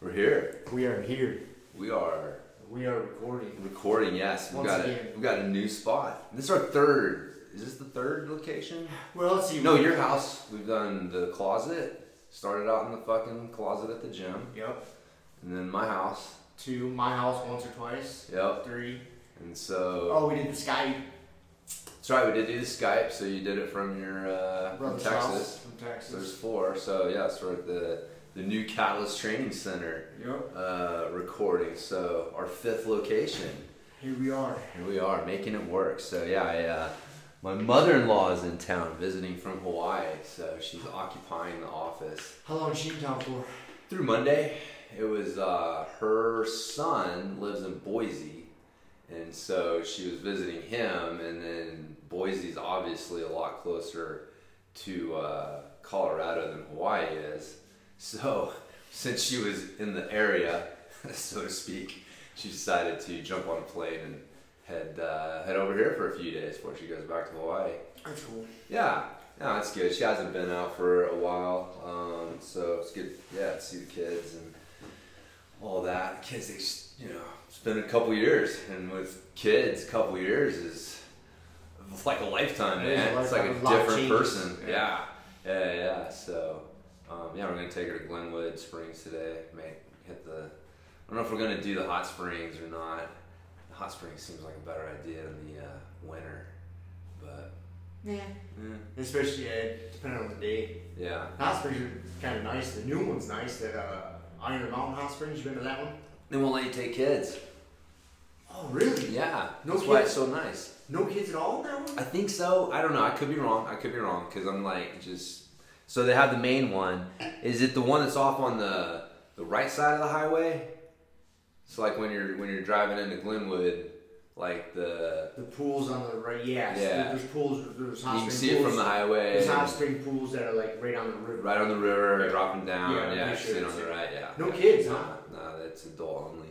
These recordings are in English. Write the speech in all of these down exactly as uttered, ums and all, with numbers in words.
We're here. We are here. We are. We are recording. Recording, yes. We got a, we got a new spot. This is our third. Is this the third location? Well, let's see. No, your house. We've done the closet. Started out in the fucking closet at the gym. Yep. And then my house. Two. My house once or twice. Yep. Three. And so. Oh, we did the Skype. That's right. We did do the Skype. So you did it from your uh, from Texas. House from Texas. So there's four. So yeah, it's sort of the. The new Catalyst Training Center yep. uh, recording, so our fifth location. Here we are. Here we are, making it work. So yeah, I, uh, my mother-in-law is in town visiting from Hawaii, so she's occupying the office. How long is she in town for? Through Monday. It was uh, her son lives in Boise, and so she was visiting him, and then Boise's obviously a lot closer to uh, Colorado than Hawaii is. So, since she was in the area, so to speak, she decided to jump on a plane and head uh, head over here for a few days before she goes back to Hawaii. That's cool. Yeah, no, that's good. She hasn't been out for a while, um, so it's good. Yeah, to see the kids and all that. Kids, they, you know, it's been a couple years, and with kids, a couple years is it's like a lifetime, man. It it's like a, a different person. Yeah, yeah, yeah. yeah so. Um, yeah, we're going to take her to Glenwood Springs today. Make, hit the, I don't know if we're going to do the hot springs or not. The hot springs seems like a better idea in the uh, winter, but... Yeah. yeah. Especially, yeah, depending on the day. Yeah. Hot springs are kind of nice. The new one's nice. That uh, Iron Mountain Hot Springs, you been to that one? They won't let you take kids. Oh, really? Yeah. No That's kids? Why it's so nice. No kids at all in that one? I think so. I don't know. I could be wrong. I could be wrong, because I'm like, just... So they have the main one. Is it the one that's off on the the right side of the highway? So like when you're when you're driving into Glenwood, like the the pools on the right. Yes, yeah. There's pools. There's hot you spring can see pools. It from the highway. There's hot spring pools that are like right on the river. Right on the river, right. dropping down. Yeah, yeah sure sitting on the right. Yeah. No yeah. kids, no, huh? No, that's adult only.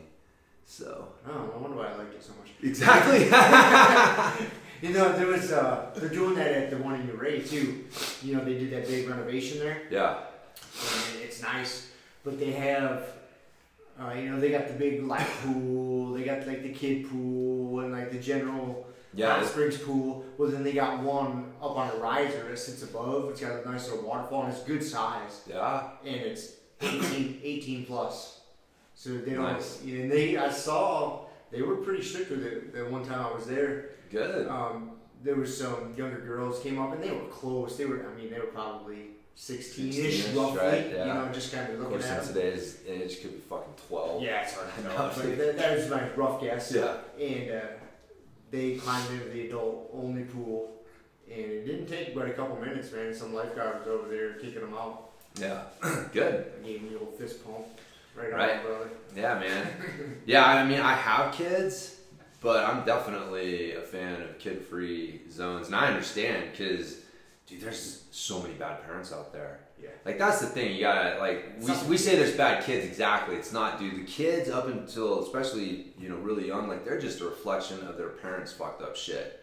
So. Oh, I wonder why I liked it so much. Exactly. You know, there was, uh, they're doing that at the one in Uray too. You know, they did that big renovation there. Yeah. And it's nice, but they have, uh, you know, they got the big lap pool, they got like the kid pool, and like the general yeah, hot springs pool. Well, then they got one up on a riser that sits above. It's got a nice little waterfall, and it's good size. Yeah. And it's eighteen, eighteen plus. So they don't, nice. You know, they, I saw, they were pretty strict with it that one time I was there. Good. Um, there were some younger girls came up, and they were close. They were, I mean, they were probably sixteen-ish, roughly. Right? Yeah. You know, just kind of looking of course, at them. Of course, in today's age, could be fucking twelve. Yeah, it's hard to know. Like, that, that was my rough guess. Yeah. And uh, they climbed into the adult-only pool, and it didn't take but a couple minutes, man. Some lifeguard was over there kicking them out. Yeah. Good. I gave me a little fist pump. Right on, right. brother. Yeah, man. Yeah, I mean, I have kids. But I'm definitely a fan of kid-free zones. And I understand because, dude, there's so many bad parents out there. Yeah. Like, that's the thing. You gotta, like, we we say there's bad kids. Exactly. It's not, dude. The kids up until, especially, you know, really young, like, they're just a reflection of their parents' fucked up shit.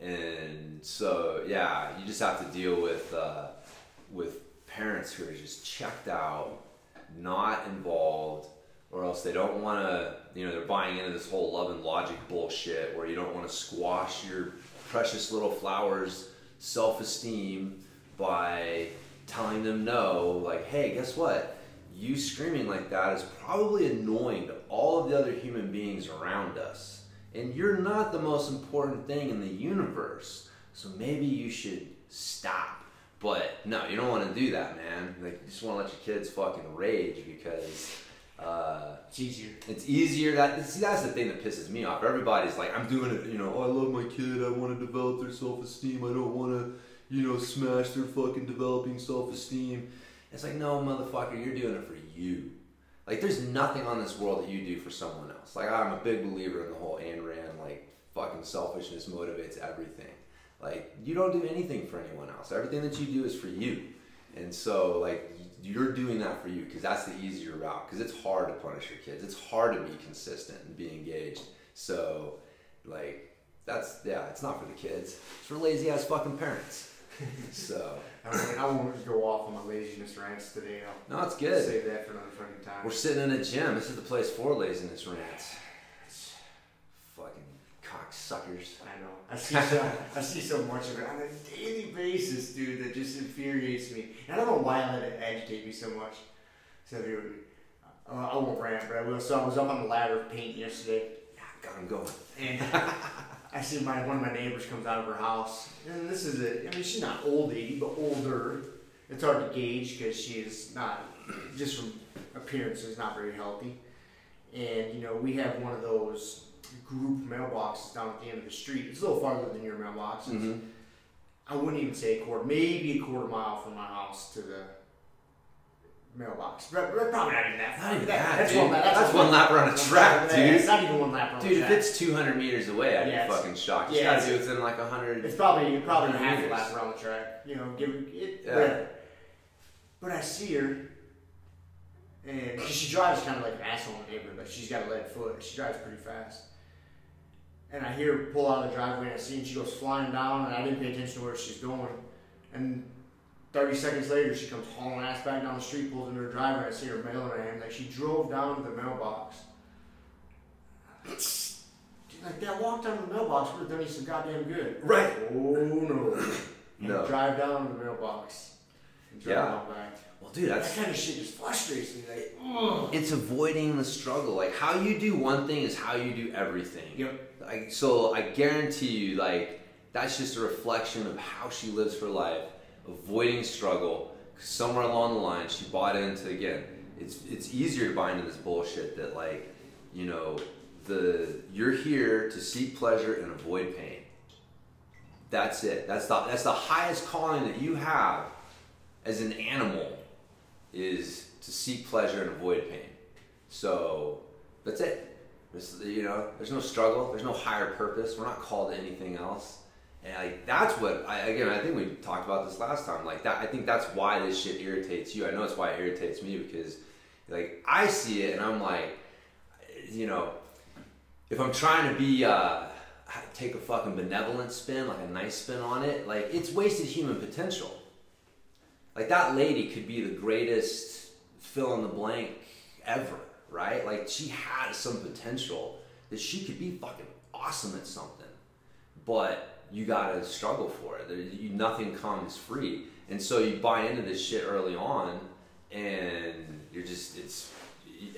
And so, yeah, you just have to deal with, uh, with parents who are just checked out, not involved, or else they don't want to, you know, they're buying into this whole love and logic bullshit where you don't want to squash your precious little flower's self-esteem by telling them no. Like, hey, guess what? You screaming like that is probably annoying to all of the other human beings around us. And you're not the most important thing in the universe. So maybe you should stop. But no, you don't want to do that, man. Like, you just want to let your kids fucking rage because... Uh, it's easier. It's easier. That see, that's the thing that pisses me off. Everybody's like, I'm doing it. You know, oh, I love my kid. I want to develop their self-esteem. I don't want to, you know, smash their fucking developing self-esteem. It's like, no, motherfucker, you're doing it for you. Like, there's nothing on this world that you do for someone else. Like, I'm a big believer in the whole Ayn Rand, like, fucking selfishness motivates everything. Like, you don't do anything for anyone else. Everything that you do is for you. And so, like, you're doing that for you because that's the easier route, because it's hard to punish your kids. It's hard to be consistent and be engaged. So, like, that's, yeah, it's not for the kids. It's for lazy-ass fucking parents. So. I mean, I won't go off on my laziness rants today. I'll no, it's good. Save that for another fucking time. We're sitting in a gym. This is the place for laziness rants. Fucking cocksuckers. I know. I see so, I see so much of it on a daily basis, dude, that just infuriates me. And I don't know why I let it agitate me so much. So there, uh, I won't rant, but I will. So I was up on the ladder painting yesterday. Yeah, got him going. And I see my one of my neighbors comes out of her house. And this is a, I mean, she's not old lady, but older. It's hard to gauge because she is not, just from appearances, not very healthy. And, you know, we have one of those group mailboxes down at the end of the street. It's a little farther than your mailboxes. Mm-hmm. I wouldn't even say a quarter, maybe a quarter mile from my house to the mailbox. Probably not even that far. Not even that, that that's, one, that's, that's one, one lap around a track, dude. It's not even one lap around a track. Dude, if it's two hundred meters away, I'd yeah, be fucking shocked. You yeah, gotta do it within like one hundred. It's probably probably half a lap around the track. You know, give it. Yeah. But, but I see her. And she drives kind of like an asshole in the neighborhood, but she's got a lead foot. She drives pretty fast. And I hear her pull out of the driveway, and I see, and she goes flying down, and I didn't pay attention to where she's going. And thirty seconds later, she comes hauling ass back down the street, pulls into her driveway, and I see her mail in her hand. Like, she drove down to the mailbox. Dude, like, that walk down to the mailbox would have done you some goddamn good. Right. Oh, no. And no. Drive down to the mailbox. And drive yeah. on back. Well, dude, that's, that kind of shit just frustrates me. Like, ugh. It's avoiding the struggle. Like, how you do one thing is how you do everything. Yep. Like, so I guarantee you, like, that's just a reflection of how she lives her life, avoiding struggle. Because somewhere along the line, she bought into, again, it's it's easier to buy into this bullshit that, like, you know, the you're here to seek pleasure and avoid pain. That's it. That's the that's the highest calling that you have as an animal. Is to seek pleasure and avoid pain. So that's it. There's, you know, there's no struggle. There's no higher purpose. We're not called to anything else. And like, that's what, I, again, I think we talked about this last time. Like that, I think that's why this shit irritates you. I know it's why it irritates me, because like I see it and I'm like, you know, if I'm trying to be, uh, take a fucking benevolent spin, like a nice spin on it, like it's wasted human potential. Like that lady could be the greatest fill in the blank ever, right? Like she had some potential that she could be fucking awesome at something, but you gotta struggle for it. There, you, nothing comes free. And so you buy into this shit early on and you're just, it's,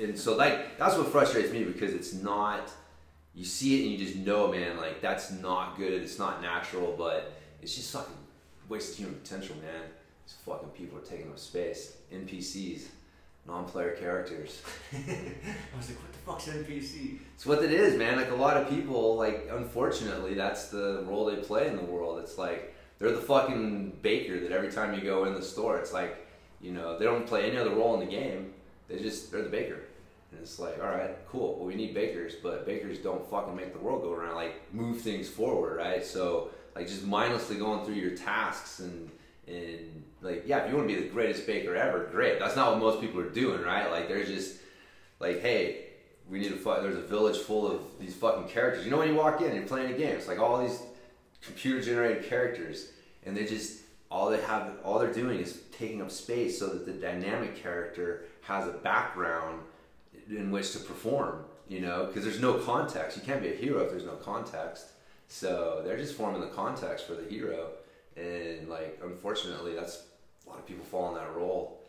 and so like, that's what frustrates me, because it's not, you see it and you just know, man, like that's not good. It's not natural, but it's just fucking wasted human potential, man. These fucking people are taking up space. N P Cs, non-player characters. I was like, what the fuck's N P C? It's what it is, man. Like a lot of people, like unfortunately, that's the role they play in the world. It's like they're the fucking baker that every time you go in the store, it's like, you know, they don't play any other role in the game. They just they're the baker. And it's like, all right, cool. Well, we need bakers, but bakers don't fucking make the world go around. Like, move things forward, right? So, like, just mindlessly going through your tasks and, and like, yeah, if you want to be the greatest baker ever, great. That's not what most people are doing, right? Like, they're just like, hey, we need to fuck. There's a village full of these fucking characters. You know, when you walk in and you're playing a game, it's like all these computer-generated characters, and they just all they have, all they're doing is taking up space so that the dynamic character has a background in which to perform, you know, because there's no context. You can't be a hero if there's no context. So they're just forming the context for the hero, and like, unfortunately, that's a lot of people fall in that role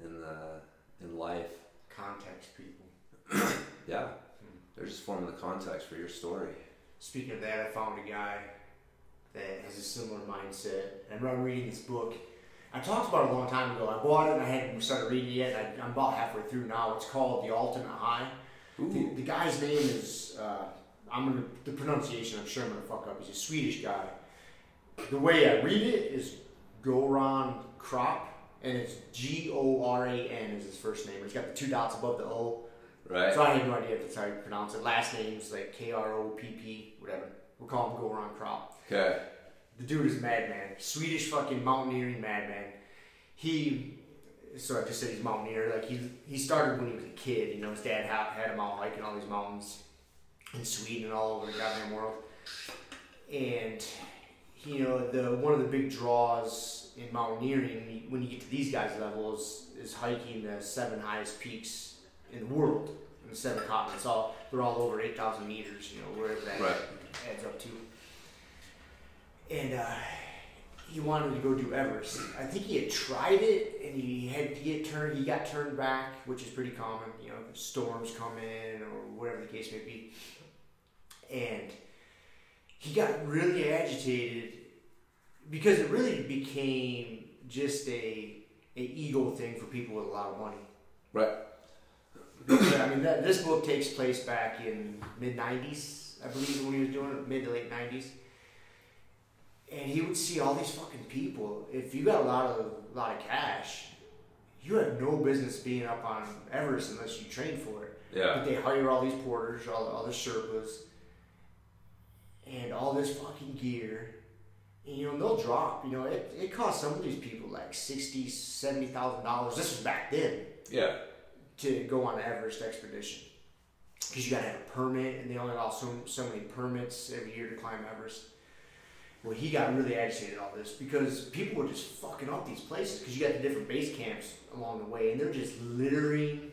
in the in life. Context people. Yeah, hmm. They're just forming the context for your story. Speaking of that, I found a guy that has a similar mindset. I remember reading this book. I talked about it a long time ago. I bought it and I hadn't started reading it yet. I, I'm about halfway through now. It's called The Alternate High. The, the guy's name is, uh, I'm gonna, the pronunciation I'm sure I'm going to fuck up. He's a Swedish guy. The way I read it is Goran Kropp, and it's G O R A N is his first name. He's got the two dots above the O. Right. So I have no idea if that's how you pronounce it. Last name's like K R O P P, whatever. We'll call him Goran Kropp. Okay. The dude is a madman. Swedish fucking mountaineering madman. He, so I just said he's a mountaineer. Like he, he started when he was a kid. You know, his dad ha- had him out hiking all these mountains in Sweden and all over the goddamn world. And, you know, the one of the big draws in mountaineering, when you get to these guys' levels, is hiking the seven highest peaks in the world, in the seven continents. All, they're all over eight thousand meters, you know, wherever that right. adds up to. And uh, he wanted to go do Everest. I think he had tried it, and he had to get turned. He got turned back, which is pretty common. You know, storms come in, or whatever the case may be. And he got really agitated because it really became just a an ego thing for people with a lot of money. Right. But, I mean, that, this book takes place back in mid nineties, I believe, when he was doing it, mid to late nineties. And he would see all these fucking people. If you got a lot of lot of cash, you have no business being up on Everest unless you train for it. Yeah. But they hire all these porters, all, all the Sherpas, and all this fucking gear. And, you know, they'll drop. You know, it, it cost some of these people like sixty thousand dollars, seventy thousand dollars. This was back then. Yeah. To go on an Everest expedition. Because you got to have a permit, and they only allow so, so many permits every year to climb Everest. Well, he got really agitated at all this because people were just fucking up these places, because you got the different base camps along the way, and they're just littering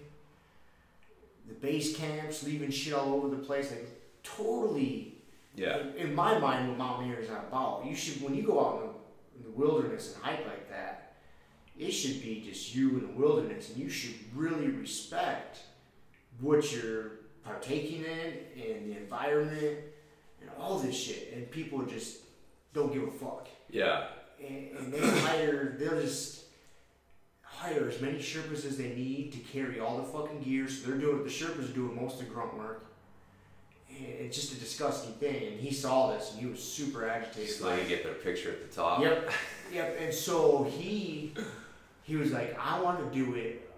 the base camps, leaving shit all over the place. Like, totally, yeah. Like, in my mind, what mountaineering is not about. You should, when you go out in the, in the wilderness and hike like that, it should be just you in the wilderness, and you should really respect what you're partaking in and the environment and all this shit. And people are just don't give a fuck. Yeah. And, and they hire, they'll just hire as many Sherpas as they need to carry all the fucking gear. So they're doing, the Sherpas are doing most of the grunt work. And it's just a disgusting thing. And he saw this and he was super agitated. So they could get their picture at the top. Yep. Yep. And so he, he was like, I want to do it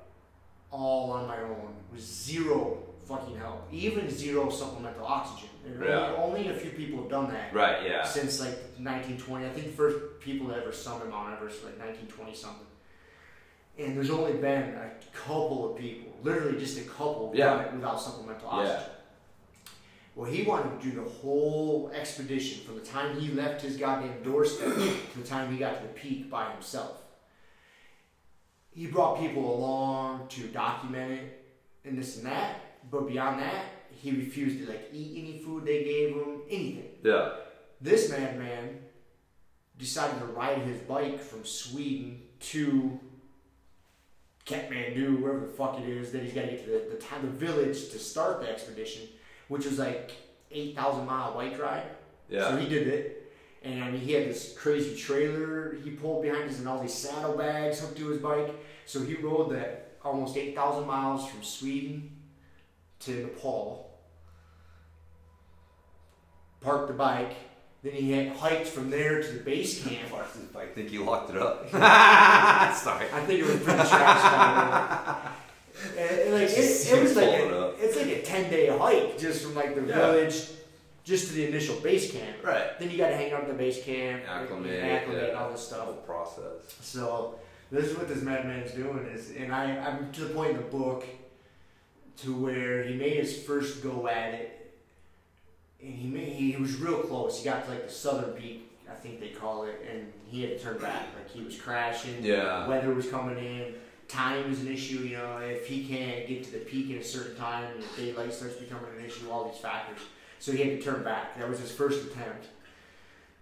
all on my own with zero fucking help. Even zero supplemental oxygen. And really, yeah. Only a few people have done that. Right, yeah. Since like nineteen twenty. I think the first people that ever summited Mount Everest were like nineteen twenty something. And there's only been a couple of people, literally just a couple, yeah. done it without supplemental oxygen. Yeah. Well, he wanted to do the whole expedition from the time he left his goddamn doorstep to the time he got to the peak by himself. He brought people along to document it and this and that, but beyond that, he refused to like eat any food they gave him, anything. Yeah. This madman decided to ride his bike from Sweden to Kathmandu, wherever the fuck it is. Then he's got to get to the, the, town, the village to start the expedition, which was like eight thousand mile bike ride. Yeah. So he did it. And I mean, he had this crazy trailer he pulled behind us and all these saddlebags hooked to his bike. So he rode that almost eight thousand miles from Sweden to Nepal, parked the bike. Then he had hiked from there to the base camp. I think he locked it up. Sorry. I think it was pretty trash. And like it, it was like a, it's like a ten day hike just from like the yeah. village, just to the initial base camp. Right. Then you got to hang out at the base camp, acclimate, acclimate, yeah, all this stuff. The whole process. So this is what this madman's doing is, and I I'm to the point in the book to where he made his first go at it. And he, made, he was real close. He got to like the southern peak, I think they call it, and he had to turn back. Like he was crashing. Yeah. Weather was coming in. Time was an issue. You know, if he can't get to the peak in a certain time, and the daylight starts becoming an issue. All these factors. So he had to turn back. That was his first attempt.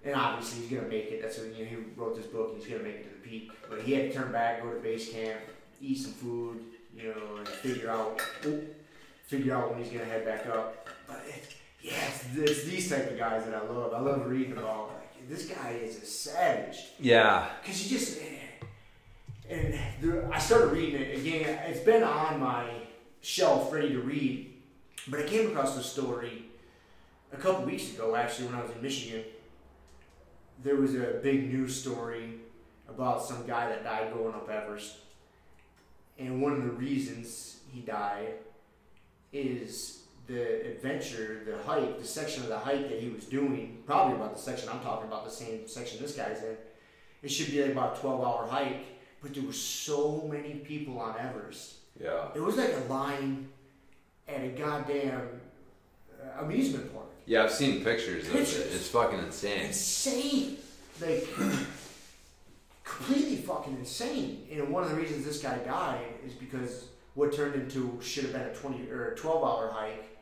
And obviously he's gonna make it. That's when, you know, he wrote this book. And he's gonna make it to the peak. But he had to turn back, go to base camp, eat some food. You know, and figure out, figure out when he's gonna head back up. But it, yeah, it's, it's these type of guys that I love. I love reading about. Like, this guy is a savage. Yeah. Because he just... And there, I started reading it again. It's been on my shelf, ready to read. But I came across this story a couple weeks ago, actually, when I was in Michigan. There was a big news story about some guy that died going up Everest. And one of the reasons he died is... the adventure, the hike, the section of the hike that he was doing, probably about the section I'm talking about, the same section this guy's in. It should be like about a twelve hour hike, but there were so many people on Everest. Yeah. It was like a line at a goddamn amusement park. Yeah, I've seen pictures, pictures. of it. It's fucking insane. Insane. Like, completely fucking insane. And one of the reasons this guy died is because what turned into should have been a twenty or twelve hour hike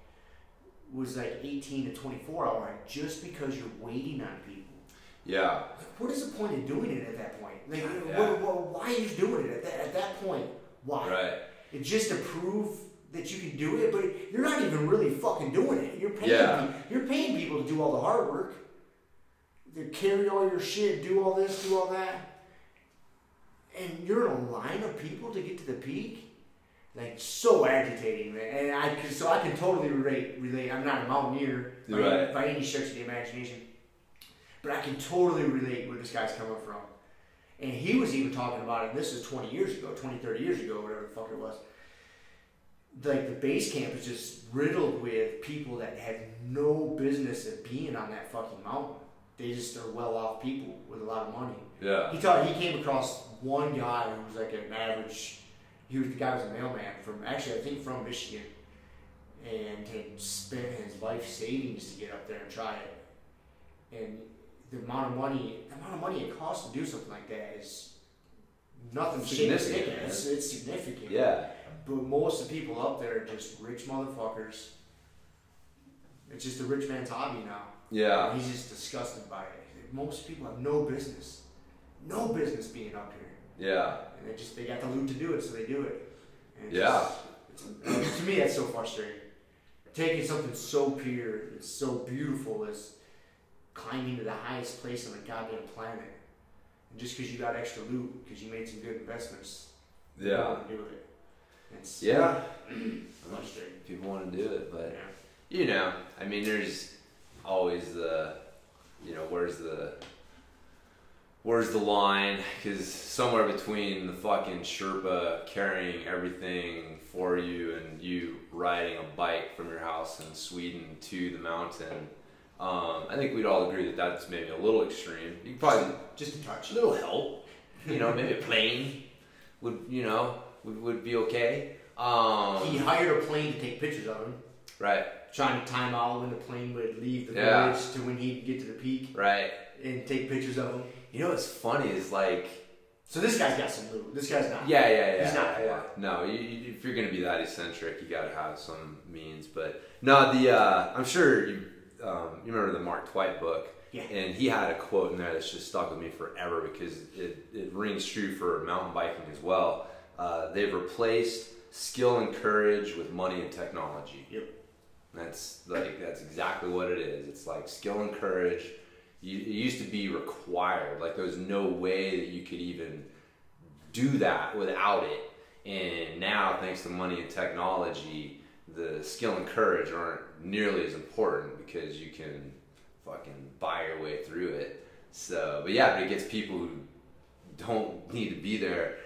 was like eighteen to twenty-four hour hike just because you're waiting on people. Yeah. What is the point of doing it at that point? Like, yeah. what, what, why are you doing it at that, at that point? Why? Right. It's just to prove that you can do it, but you're not even really fucking doing it. You're paying, yeah. people, you're paying people to do all the hard work. They carry all your shit, do all this, do all that. And you're in a line of people to get to the peak? Like, so agitating, man. And I can, so I can totally relate, relate. I'm not a mountaineer by, right. any, by any stretch of the imagination, but I can totally relate where this guy's coming from. And he was even talking about it, and this was twenty years ago, twenty, thirty years ago, whatever the fuck it was. Like, the base camp is just riddled with people that have no business of being on that fucking mountain. They just are well-off people with a lot of money. Yeah. He thought he came across one guy who was like an average... He was the guy who was a mailman from, actually, I think from Michigan, and had spent his life savings to get up there and try it. And the amount of money, the amount of money it costs to do something like that is nothing significant. It's, it's significant. Yeah. But most of the people up there are just rich motherfuckers. It's just a rich man's hobby now. Yeah. And he's just disgusted by it. Most people have no business, no business being up here. Yeah. And they just, they got the loot to do it, so they do it. And it's yeah. Just, it's, to me, that's so frustrating. Taking something so pure and so beautiful as climbing to the highest place on the goddamn planet. And just because you got extra loot, because you made some good investments. Yeah. People want to do it. It's, yeah. frustrating. People want to do it, but, yeah. you know, I mean, there's always the, you know, where's the... where's the line? Because somewhere between the fucking Sherpa carrying everything for you and you riding a bike from your house in Sweden to the mountain, um, I think we'd all agree that that's maybe a little extreme. You probably just a touch, a little help. You know, maybe a plane would you know would, would be okay. Um, he hired a plane to take pictures of him. Right. Trying to time out when the plane would leave the yeah. village to when he'd get to the peak. Right. And take pictures of him. You know what's funny is like... So this guy's got some loot. This guy's not. Yeah, yeah, yeah. He's not poor. Yeah. No, you, you, if you're going to be that eccentric, you got to have some means. But no, the uh, I'm sure you um, you remember the Mark Twight book. Yeah. And he had a quote in there that's just stuck with me forever because it, it rings true for mountain biking as well. Uh, they've replaced skill and courage with money and technology. Yep. That's like that's exactly what it is. It's like skill and courage. You, it used to be required. Like there was no way that you could even do that without it. And now, thanks to money and technology, the skill and courage aren't nearly as important because you can fucking buy your way through it. So, but yeah, but it gets people who don't need to be there.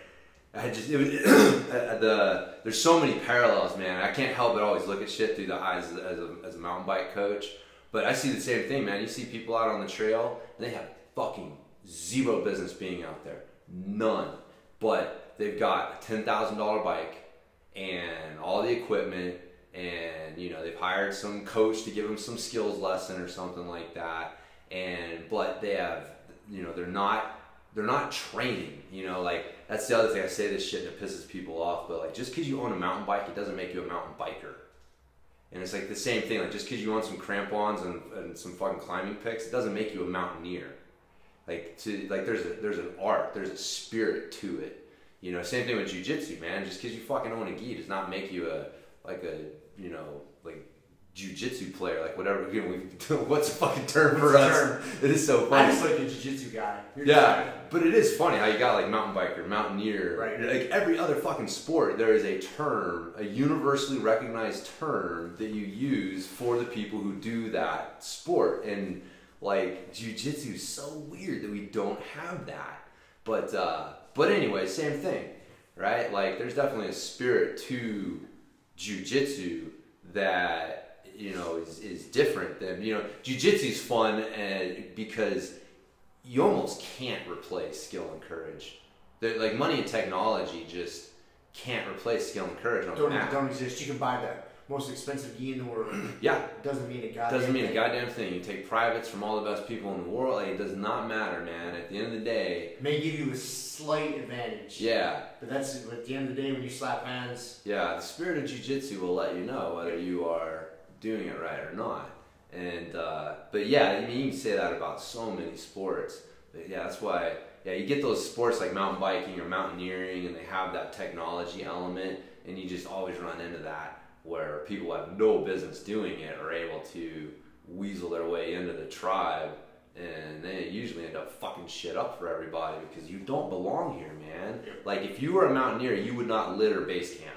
I just it was, the there's so many parallels, man. I can't help but always look at shit through the eyes as a, as a mountain bike coach. But I see the same thing, man. You see people out on the trail, and they have fucking zero business being out there, none. But they've got a ten thousand dollar bike and all the equipment, and you know they've hired some coach to give them some skills lesson or something like that. And but they have, you know, they're not they're not training, you know, like. That's the other thing. I say this shit and it pisses people off, but like just because you own a mountain bike, it doesn't make you a mountain biker. And it's like the same thing. Like just because you own some crampons and, and some fucking climbing picks, it doesn't make you a mountaineer. Like to like there's a there's an art, there's a spirit to it. You know, same thing with jiu-jitsu, man. Just because you fucking own a gi does not make you a like a you know like jiu-jitsu player, like whatever. You know, we, what's a fucking term for us? Term? It is so funny. I just like a jiu-jitsu guy. You're yeah. Just, but it is funny how you got like mountain biker, mountaineer, right. Like every other fucking sport, there is a term, a universally recognized term that you use for the people who do that sport. And like jiu-jitsu is so weird that we don't have that. But uh, but anyway, same thing, right? Like there's definitely a spirit to jiu-jitsu that, you know, is, is different than, you know, jiu-jitsu is fun and because you almost can't replace skill and courage. They're, like money and technology just can't replace skill and courage. On don't, the don't exist. You can buy the most expensive gi in the world. Yeah. Doesn't mean a goddamn Doesn't mean thing. a goddamn thing. You take privates from all the best people in the world. Like, it does not matter, man. At the end of the day. May give you a slight advantage. Yeah. But that's at the end of the day when you slap hands. Yeah. The spirit of jiu-jitsu will let you know whether you are doing it right or not. And uh, but yeah, I mean you can say that about so many sports. But yeah, that's why yeah you get those sports like mountain biking or mountaineering, and they have that technology element, and you just always run into that where people have no business doing it are able to weasel their way into the tribe, and they usually end up fucking shit up for everybody because you don't belong here, man. Like if you were a mountaineer, you would not litter base camp.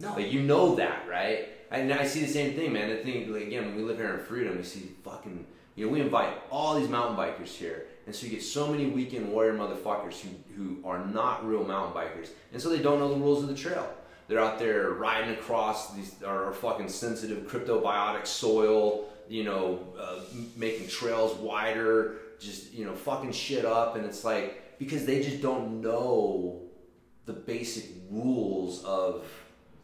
No, like you know that, right? And I see the same thing, man. I think, like, again, when we live here in Freedom, we see fucking, you know, we invite all these mountain bikers here. And so you get so many weekend warrior motherfuckers who, who are not real mountain bikers. And so they don't know the rules of the trail. They're out there riding across these, our fucking sensitive cryptobiotic soil, you know, uh, making trails wider, just, you know, fucking shit up. And it's like, because they just don't know the basic rules of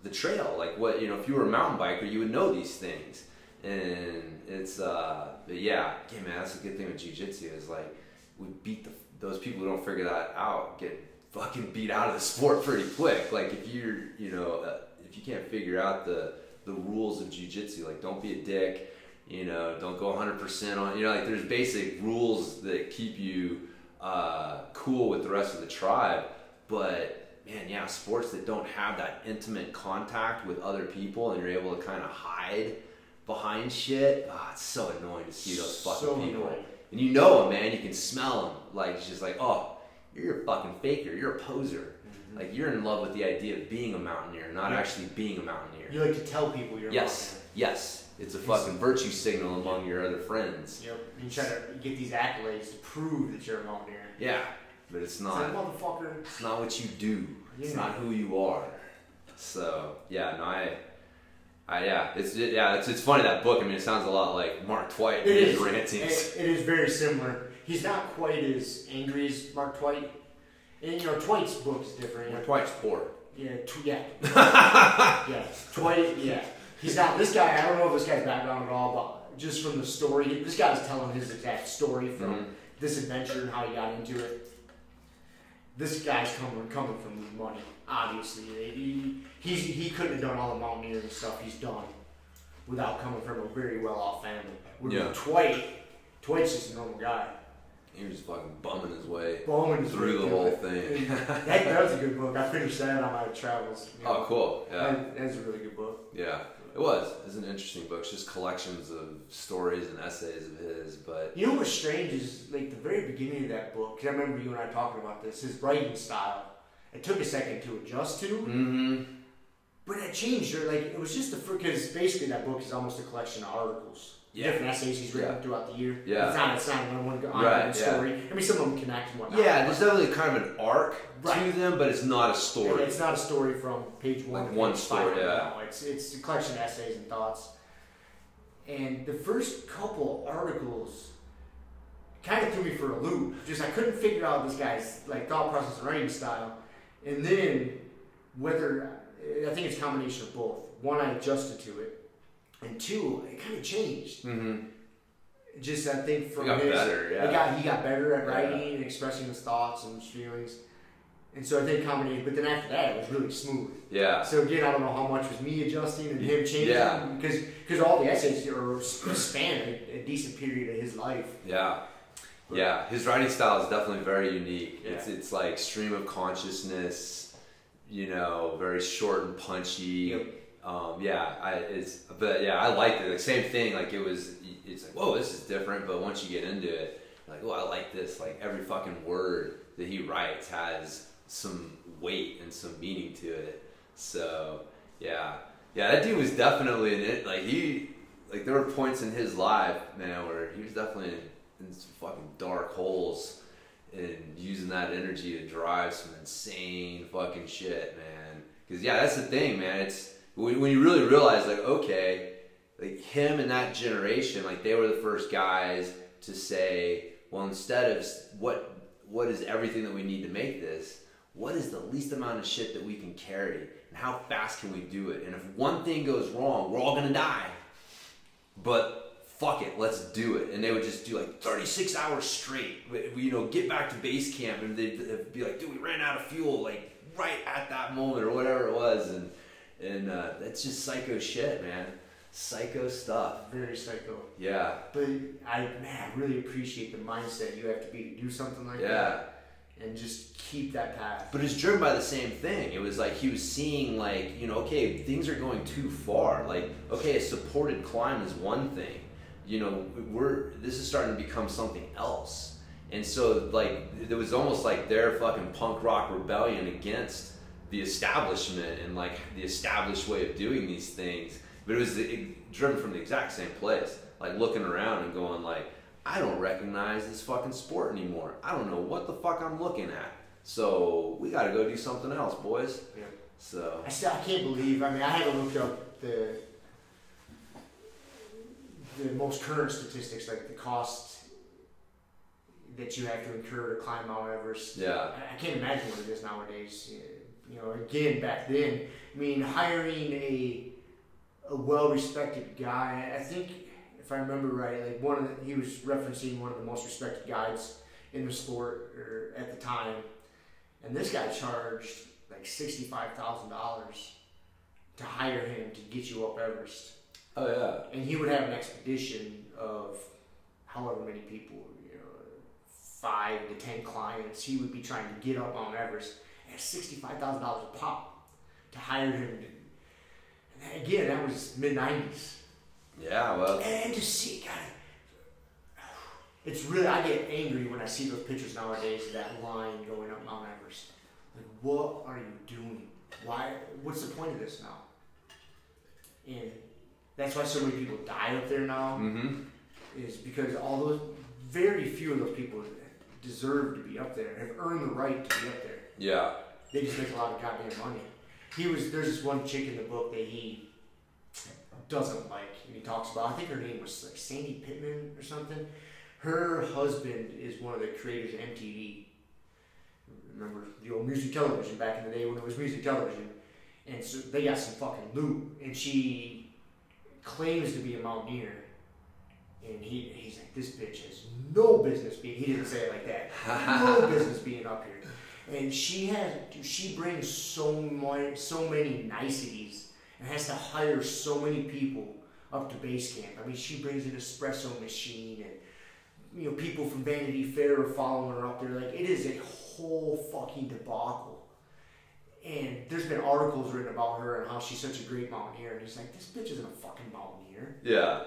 the trail, like what, you know, if you were a mountain biker, you would know these things. And it's, uh, but yeah, yeah, man, that's a good thing with jiu-jitsu is like, we beat the, those people who don't figure that out get fucking beat out of the sport pretty quick. Like if you're, you know, uh, if you can't figure out the, the rules of jiu-jitsu, like don't be a dick, you know, don't go one hundred percent on, you know, like there's basic rules that keep you uh, cool with the rest of the tribe, but man, yeah, sports that don't have that intimate contact with other people and you're able to kind of hide behind shit. Ah, oh, it's so annoying to see those fucking so people. Annoying. And you know them, man. You can smell them. Like, it's just like, oh, you're a fucking faker. You're a poser. Mm-hmm. Like, you're in love with the idea of being a mountaineer, not yeah. actually being a mountaineer. You like to tell people you're yes. a mountaineer. Yes. It's a fucking virtue signal among yeah. your other friends. Yep. You try to get these accolades to prove that you're a mountaineer. Yeah. But it's not. It's like, motherfucker. It's not what you do. Yeah. It's not who you are. So, yeah, no, I... Uh, yeah, it's it, yeah, it's it's funny, that book. I mean, it sounds a lot like Mark Twight and his rantings. It, it is very similar. He's not quite as angry as Mark Twight, and you know, Twight's book's different. Mark Twight's poor. Yeah, tw- yeah, yeah. Twight, yeah. He's not this guy. I don't know this guy's background at all, but just from the story, this guy's telling his exact story from mm-hmm. this adventure and how he got into it. This guy's coming coming from money, obviously. He, he's, he couldn't have done all the mountaineering stuff he's done without coming from a very well-off family. With yeah. Twight, Twight's just a normal guy. He was fucking bumming his way bumming through his way the whole thing. that, that was a good book. I finished that on my travels. You know? Oh, cool. Yeah. That, that was a really good book. Yeah, it was. It was an interesting book. It's just collections of stories and essays of his. But you know what's strange is, like, the very beginning of that book, because I remember you and I talking about this, his writing style. It took a second to adjust to. Mm-hmm. But it changed. Or, like, it was just a... Because basically that book is almost a collection of articles. Yeah. Different essays he's written yeah. throughout the year. Yeah. It's not, it's not one, one ongoing right, story. Yeah. I mean, some of them connect and whatnot. Yeah, there's definitely kind of an arc right. to them, but it's not a story. And it's not a story from page one like to one page story, five. Yeah. No, it's, it's a collection of essays and thoughts. And the first couple articles kind of threw me for a loop. Just I couldn't figure out this guy's like thought process and writing style. And then whether... I think it's a combination of both. One, I adjusted to it. And two, it kind of changed. Mm-hmm. Just, I think, from his... He got better, yeah. He got, he got better at writing yeah. and expressing his thoughts and his feelings. And so I think combination... But then after that, it was really smooth. Yeah. So again, I don't know how much was me adjusting and him changing. Yeah. Because because all the essays are span a, a decent period of his life. Yeah. But, yeah. His writing style is definitely very unique. Yeah. It's, it's like stream of consciousness, you know, very short and punchy. Yep. Um, yeah, I, it's, but yeah, I liked it. Like, same thing. Like, it was, it's like, whoa, this is different. But once you get into it, like, oh, I like this. Like, every fucking word that he writes has some weight and some meaning to it. So yeah, yeah, that dude was definitely in it. Like, he, like, there were points in his life, man, where he was definitely in, in some fucking dark holes and using that energy to drive some insane fucking shit, man. Because yeah, that's the thing, man. It's, when you really realize, like, okay, like, him and that generation, like, they were the first guys to say, well, instead of what what is everything that we need to make this, what is the least amount of shit that we can carry? And how fast can we do it? And if one thing goes wrong, we're all going to die. But fuck it, let's do it. And they would just do, like, thirty-six hours straight. You know, get back to base camp, and they'd be like, dude, we ran out of fuel, like, right at that moment or whatever it was. And... And uh, that's just psycho shit, man. Psycho stuff. Very psycho. Yeah. But I, man, I really appreciate the mindset you have to be to do something like yeah. that. And just keep that path. But it's driven by the same thing. It was like he was seeing, like, you know, okay, things are going too far. Like, okay, a supported climb is one thing. You know, we're this is starting to become something else. And so, like, it was almost like their fucking punk rock rebellion against the establishment and, like, the established way of doing these things, but it was it, driven from the exact same place, like, looking around and going, like, I don't recognize this fucking sport anymore. I don't know what the fuck I'm looking at, so we gotta go do something else, boys. Yeah. So I still I can't believe I mean I had to look up the the most current statistics, like the cost that you have to incur to climb Mount Everest. Yeah, I, I can't imagine what it is nowadays. Yeah. You know, again, back then, I mean, hiring a a well-respected guy, I think, if I remember right, like one of the, he was referencing one of the most respected guys in the sport or at the time, and this guy charged like sixty-five thousand dollars to hire him to get you up Everest. Oh, yeah. And he would have an expedition of however many people, you know, five to ten clients he would be trying to get up on Everest. sixty-five thousand dollars a pop to hire him. And again, that was mid nineties. Yeah, well. And to see, God, it's really, I get angry when I see those pictures nowadays of that line going up Mount Everest. Like, what are you doing? Why? What's the point of this now? And that's why so many people die up there now. Mm-hmm. Is because all those, very few of those people deserve to be up there, have earned the right to be up there. Yeah. They just make a lot of goddamn money. He was, there's this one chick in the book that he doesn't like, and he talks about, I think her name was like Sandy Pittman or something. Her husband is one of the creators of M T V. Remember the old music television back in the day when it was music television. And so they got some fucking loot. And she claims to be a mountaineer. And he he's like, this bitch has no business being, he didn't say it like that, no business being up here. And she has, she brings so much, so many niceties, and has to hire so many people up to base camp. I mean, she brings an espresso machine, and you know, people from Vanity Fair are following her up there. Like, it is a whole fucking debacle. And there's been articles written about her and how she's such a great mountaineer. And he's like, this bitch isn't a fucking mountaineer. Yeah.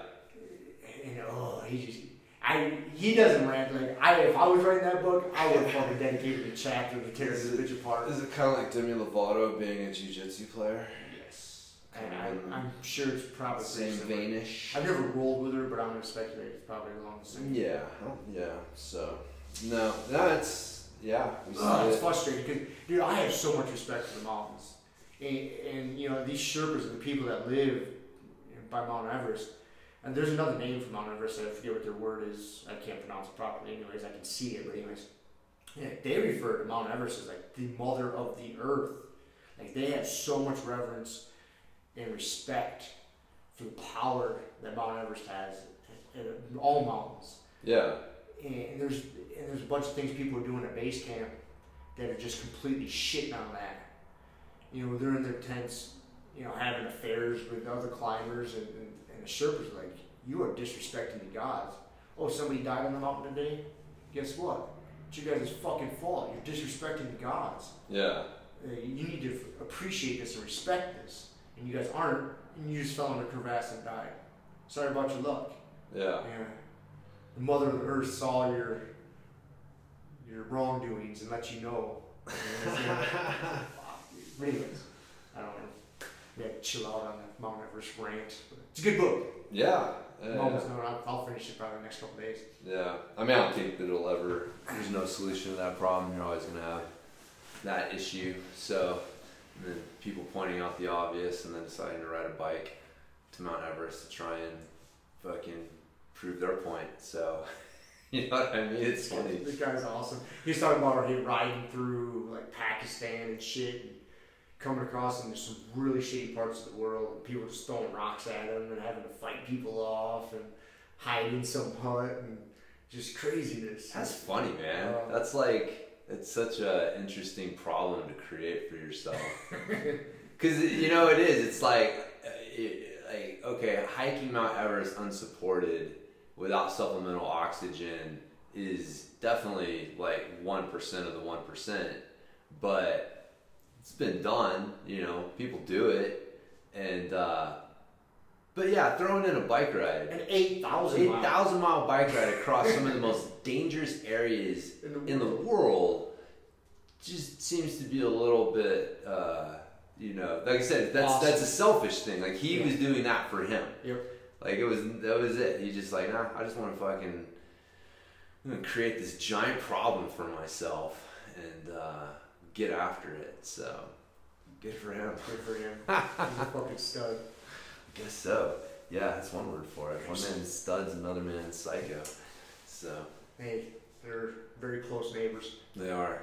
And oh, he just, I, he doesn't rant like, I, if I was writing that book, I would fucking dedicate a chapter to tearing this bitch apart. Is it kind of like Demi Lovato being a jiu-jitsu player? Yes. And I, I'm sure it's probably same veinish. I've never rolled with her, but I'm gonna speculate it's probably along the same. Yeah, yeah. So no, no, it's yeah. We uh, it's it. frustrating because, dude, I have so much respect for the mountains, and, and you know, these Sherpas are the people that live by Mount Everest. And there's another name for Mount Everest, I forget what their word is, I can't pronounce it properly anyways, I can see it, but anyways. Yeah, they refer to Mount Everest as like the mother of the earth. Like, they have so much reverence and respect for the power that Mount Everest has in all mountains. Yeah. And there's and there's a bunch of things people are doing at base camp that are just completely shitting on that. You know, they're in their tents, you know, having affairs with other climbers and, and And the Sherpas are like, you are disrespecting the gods. Oh, somebody died on the mountain today? Guess what? It's your guys' fucking fault. You're disrespecting the gods. Yeah. Uh, you need to f- appreciate this and respect this. And you guys aren't, and you just fell in a crevasse and died. Sorry about your luck. Yeah. Yeah. The mother of the earth saw your your wrongdoings and let you know. Anyways, I don't know. Yeah, chill out on the Mount Everest rant. It's a good book. Yeah. yeah. Moments, no, I'll, I'll finish it probably in the next couple of days. Yeah. I mean, I don't think that it'll ever, there's no solution to that problem. You're always going to have that issue. So, and then people pointing out the obvious and then deciding to ride a bike to Mount Everest to try and fucking prove their point. So, you know what I mean? It's funny. This guy's awesome. He's talking about him riding through like Pakistan and shit. And coming across, and there's some really shitty parts of the world, and people just throwing rocks at him and having to fight people off and hiding some hut and just craziness. That's funny, man. Uh, That's like, it's such a interesting problem to create for yourself. Because, you know, it is. It's like, it, like, okay, hiking Mount Everest unsupported without supplemental oxygen is definitely like one percent of the one percent. But it's been done, you know, people do it, and, uh, but yeah, throwing in a bike ride. An eight thousand mile. mile bike ride across some of the most dangerous areas in the world, in the world just seems to be a little bit, uh, you know, like I said, that's awesome. That's a selfish thing. Like, he yeah. was doing that for him. Yep. Like, it was, that was it. He just like, nah, I just want to fucking, I'm going to create this giant problem for myself, and, uh, get after it. So good for him. Good for him. He's a fucking stud. I guess so. Yeah, that's one word for it. One man's studs, another man's psycho. So hey, they're very close neighbors. They are.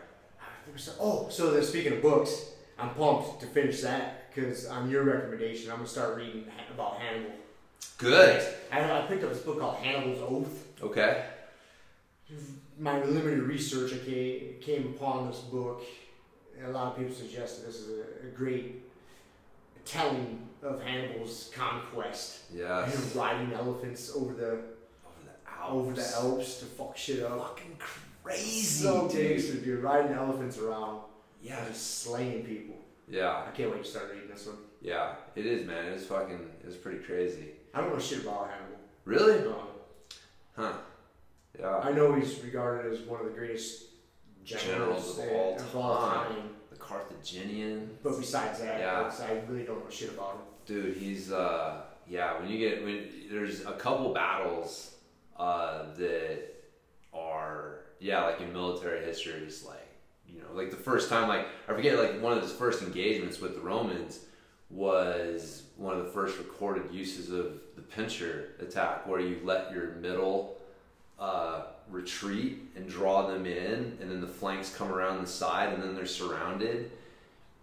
Oh, so then speaking of books, I'm pumped to finish that because on your recommendation, I'm gonna start reading about Hannibal. Good. I, I picked up this book called Hannibal's Oath. Okay. My limited research, I came, came upon this book. A lot of people suggested this is a, a great telling of Hannibal's conquest. Yeah. Him riding elephants over the over the Alps, over the Alps to fuck shit up. Fucking crazy, so dude. You're riding elephants around. Yeah. And just slaying people. Yeah. I can't wait to start reading this one. Yeah, it is, man. It was fucking. It was pretty crazy. I don't know shit about Hannibal. Really? No. Huh. Yeah. I know he's regarded as one of the greatest generals, generals of all time. time. the Carthaginian. But besides that, yeah. I really don't know shit about him. Dude, he's uh, yeah. When you get when there's a couple battles uh, that are yeah, like in military history, just like you know, like the first time, like I forget, like one of his first engagements with the Romans was one of the first recorded uses of the pincer attack, where you let your middle uh, retreat and draw them in, and then the flanks come around the side, and then they're surrounded.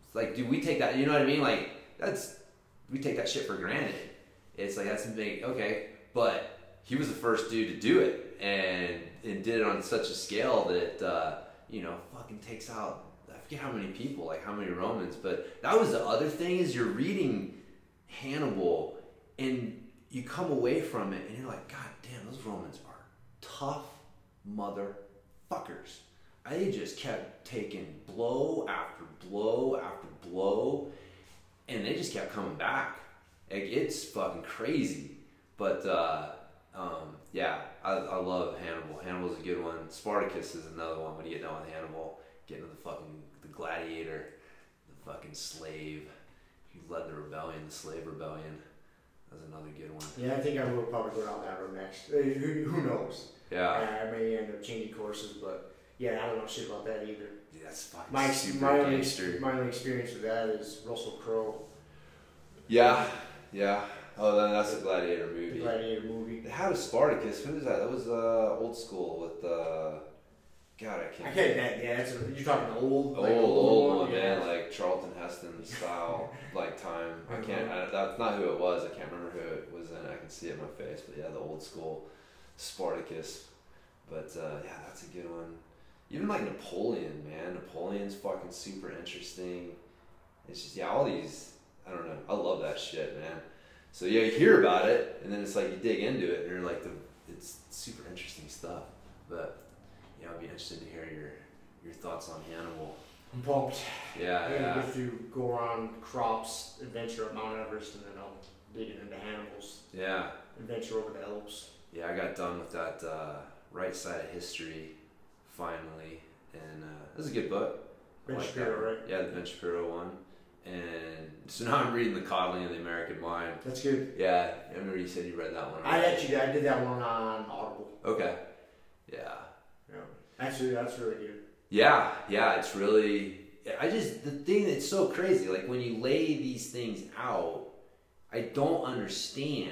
It's like, dude, we take that, you know what I mean? Like, that's, we take that shit for granted. It's like, that's big, okay. But he was the first dude to do it, and, and did it on such a scale that, uh, you know, fucking takes out, I forget how many people, like how many Romans. But that was the other thing, is you're reading Hannibal, and you come away from it, and you're like, God damn, those Romans are tough motherfuckers. They just kept taking blow after blow after blow, and they just kept coming back. Like, it's fucking crazy. But uh, um, yeah, I, I love Hannibal. Hannibal's a good one. Spartacus is another one. When you get done with Hannibal, get into the fucking the gladiator, the fucking slave. You led the rebellion, the slave rebellion. That's another good one. Yeah, I think I will probably go down that road next. Who, who knows? Yeah. I, I may end up changing courses, but yeah, I don't know shit about that either. Dude, that's fucking my, super my only, my only experience with that is Russell Crowe. Yeah, yeah. Oh, then that's the, a Gladiator movie. The Gladiator movie. They had a Spartacus. Who was that? That was uh, Old School with the... Uh, God, I can't. I can't. That, yeah, that's a, you're talking old, like, old, old, old one, man, yeah. Like Charlton Heston style, like time. I can't. I, that's not who it was. I can't remember who it was in. I can see it in my face, but yeah, the Old School Spartacus. But uh, yeah, that's a good one. Even like Napoleon, man. Napoleon's fucking super interesting. It's just yeah, all these. I don't know. I love that shit, man. So yeah, you hear about it, and then it's like you dig into it, and you're like, the it's super interesting stuff, but. Yeah, I'd be interested to hear your your thoughts on Hannibal. I'm pumped. Yeah, yeah. I'm gonna go through Goran Kropp's adventure up Mount Everest, and then I'll dig into Hannibal's yeah. adventure over the Alps. Yeah, I got done with that uh, Right Side of History finally, and uh, this is a good book. Ben like Shapiro, right? Yeah, the Ben Shapiro one. And so now I'm reading The Coddling of the American Mind. That's good. Yeah, I remember you said you read that one. Right? I actually I did that one on Audible. Okay. Yeah. Actually, that's really good. Yeah, yeah, it's really... I just... The thing that's so crazy, like, when you lay these things out, I don't understand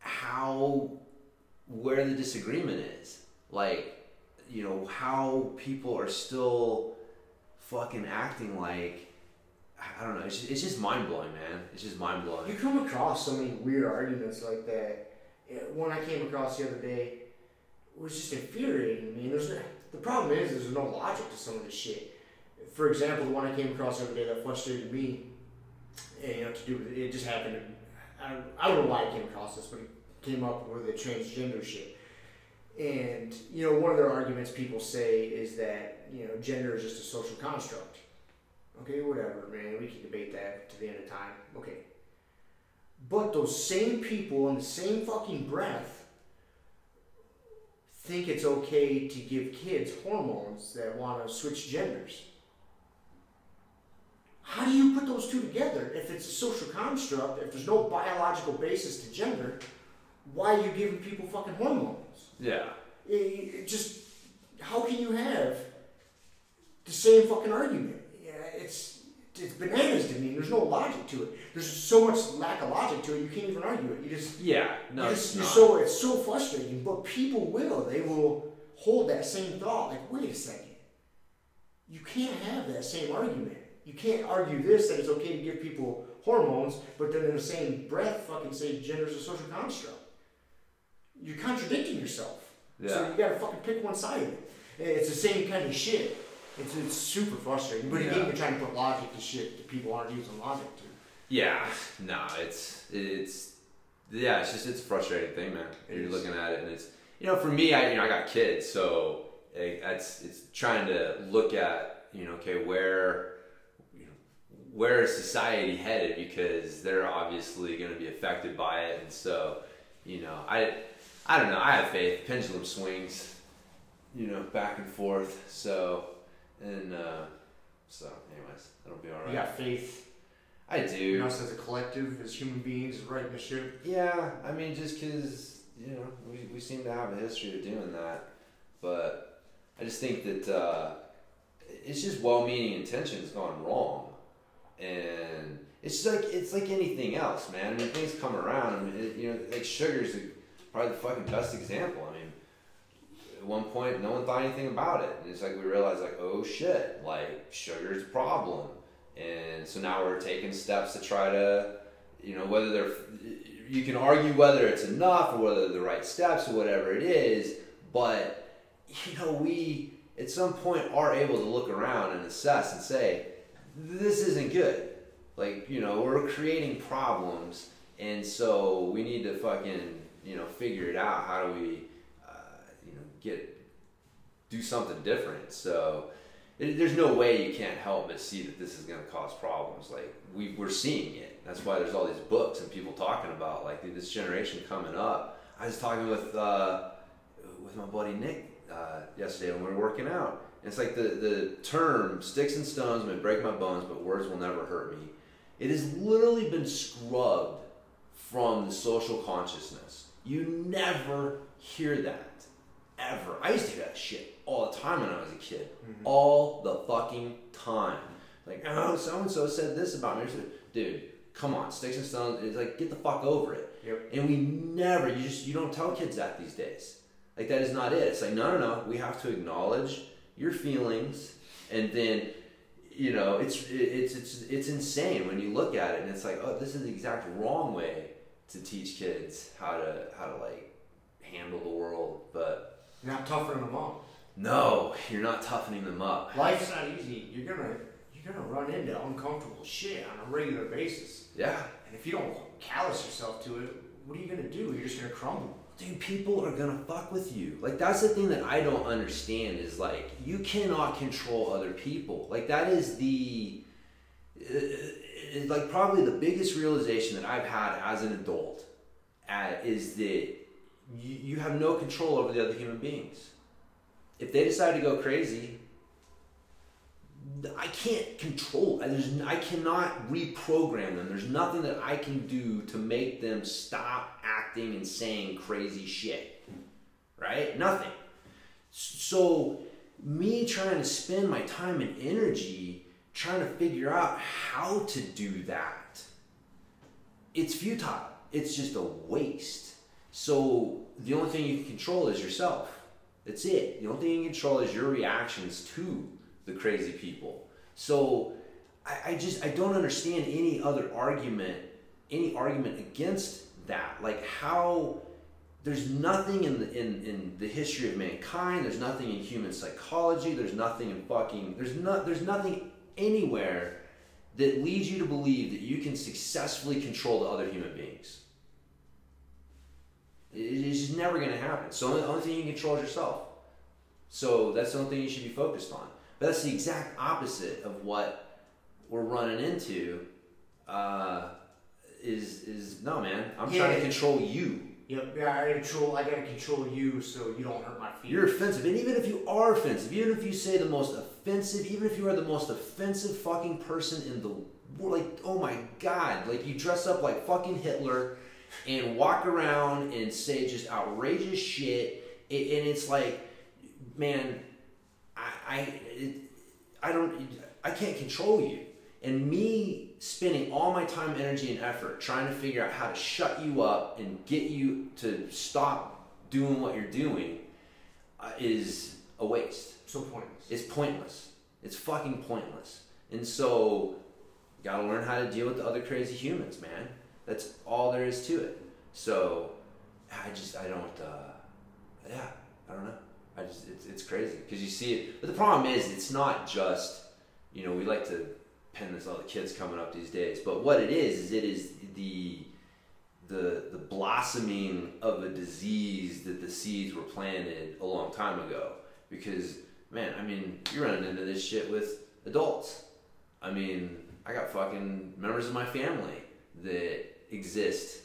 how... where the disagreement is. Like, you know, how people are still fucking acting like... I don't know. It's just, it's just mind-blowing, man. It's just mind-blowing. You come across so many weird arguments like that. One I came across the other day... It was just infuriating. I mean, there's no, the problem is there's no logic to some of this shit. For example, the one I came across the other day that frustrated me, and, you know, to do with it just happened. To, I, I don't know why I came across this, but it came up with the transgender shit. And you know, one of their arguments people say is that you know gender is just a social construct. Okay, whatever, man. We can debate that to the end of time. Okay, but those same people in the same fucking breath. Think it's okay to give kids hormones that want to switch genders. How do you put those two together? If it's a social construct, if there's no biological basis to gender, why are you giving people fucking hormones? Yeah. It, it just, how can you have the same fucking argument? Yeah, it's it's bananas to me. There's no logic to it. There's so much lack of logic to it. You can't even argue it. You just yeah, no, you just, it's not. So it's so frustrating. But people will. They will hold that same thought. Like, wait a second. You can't have that same argument. You can't argue this that it's okay to give people hormones, but then in the same breath, fucking say gender's a social construct. You're contradicting yourself. Yeah. So you gotta fucking pick one side of it. It's the same kind of shit. It's, it's super frustrating, but yeah. Again, you're trying to put logic to shit that people aren't using logic to. Yeah, no, it's it's yeah, it's just it's a frustrating thing, man. You're looking at it, and it's you know, for me, I you know, I got kids, so it, it's it's trying to look at you know, okay, where you know, where is society headed because they're obviously going to be affected by it, and so you know, I I don't know, I have faith. Pendulum swings, you know, back and forth, so. And uh, So, anyways, it'll be all right. You got faith. I do. And us as a collective, as human beings, is right in the ship. Yeah, I mean, just because, you know, we, we seem to have a history of doing that. But I just think that uh, it's just well-meaning intentions gone wrong. And it's like it's like anything else, man. I mean, things come around. It, you know, like sugar's probably the fucking best example. I mean, at one point, no one thought anything about it. And it's like we realized, like, oh, shit, like, sugar's a problem. And so now we're taking steps to try to, you know, whether they're, you can argue whether it's enough or whether they're the right steps or whatever it is, but, you know, we at some point are able to look around and assess and say, this isn't good. Like, you know, we're creating problems, and so we need to fucking, you know, figure it out. How do we, uh, you know, get, do something different? So there's no way you can't help but see that this is going to cause problems. Like, we, we're seeing it. That's why there's all these books and people talking about, like, dude, this generation coming up. I was talking with uh, with my buddy Nick uh, yesterday when we were working out. And it's like the, the term, sticks and stones may break my bones, but words will never hurt me. It has literally been scrubbed from the social consciousness. You never hear that. Ever. I used to hear that shit all the time when I was a kid. Mm-hmm. All the fucking time. Like, oh, so-and-so said this about me. Dude, come on. Sticks and stones. It's like, get the fuck over it. Yep. And we never, you just, you don't tell kids that these days. Like, that is not it. It's like, no, no, no. We have to acknowledge your feelings. And then, you know, it's, it's, it's, it's insane when you look at it. And it's like, oh, this is the exact wrong way to teach kids how to, how to like, handle the world. But you're not toughening them up. No, you're not toughening them up. Life's not easy. You're gonna you're gonna run into uncomfortable shit on a regular basis. Yeah. And if you don't callous yourself to it, what are you gonna do? You're just gonna crumble. Dude, people are gonna fuck with you. Like, that's the thing that I don't understand is, like, you cannot control other people. Like, that is the uh, like probably the biggest realization that I've had as an adult at, is that You, you have no control over the other human beings. If they decide to go crazy, I can't control. There's, I cannot reprogram them. There's nothing that I can do to make them stop acting and saying crazy shit. Right? Nothing. So me trying to spend my time and energy trying to figure out how to do that, it's futile. It's just a waste. So the only thing you can control is yourself. That's it. The only thing you can control is your reactions to the crazy people. So I, I just, I don't understand any other argument, any argument against that. Like, how there's nothing in the, in, in the history of mankind. There's nothing in human psychology. There's nothing in fucking, there's not, there's nothing anywhere that leads you to believe that you can successfully control the other human beings. It's just never going to happen. So the only thing you can control is yourself. So that's the only thing you should be focused on. But that's the exact opposite of what we're running into. Uh, is is no, man. I'm yeah. trying to control you. Yep. Yeah, I gotta control. I gotta control you so you don't hurt my feelings. You're offensive, and even if you are offensive, even if you say the most offensive, even if you are the most offensive fucking person in the world, like, oh my god, like, you dress up like fucking Hitler and walk around and say just outrageous shit, it, and it's like, man, I I, it, I don't I can't control you. And me spending all my time, energy, and effort trying to figure out how to shut you up and get you to stop doing what you're doing uh, is a waste. So pointless. It's pointless. It's fucking pointless. And so, gotta learn how to deal with the other crazy humans, man. That's all there is to it. So I just, I don't, uh, yeah, I don't know. I just, it's, it's crazy because you see it. But the problem is, it's not just, you know, we like to pin this on the kids coming up these days. But what it is, is it is the, the, the blossoming of a disease that the seeds were planted a long time ago. Because, man, I mean, you're running into this shit with adults. I mean, I got fucking members of my family that exist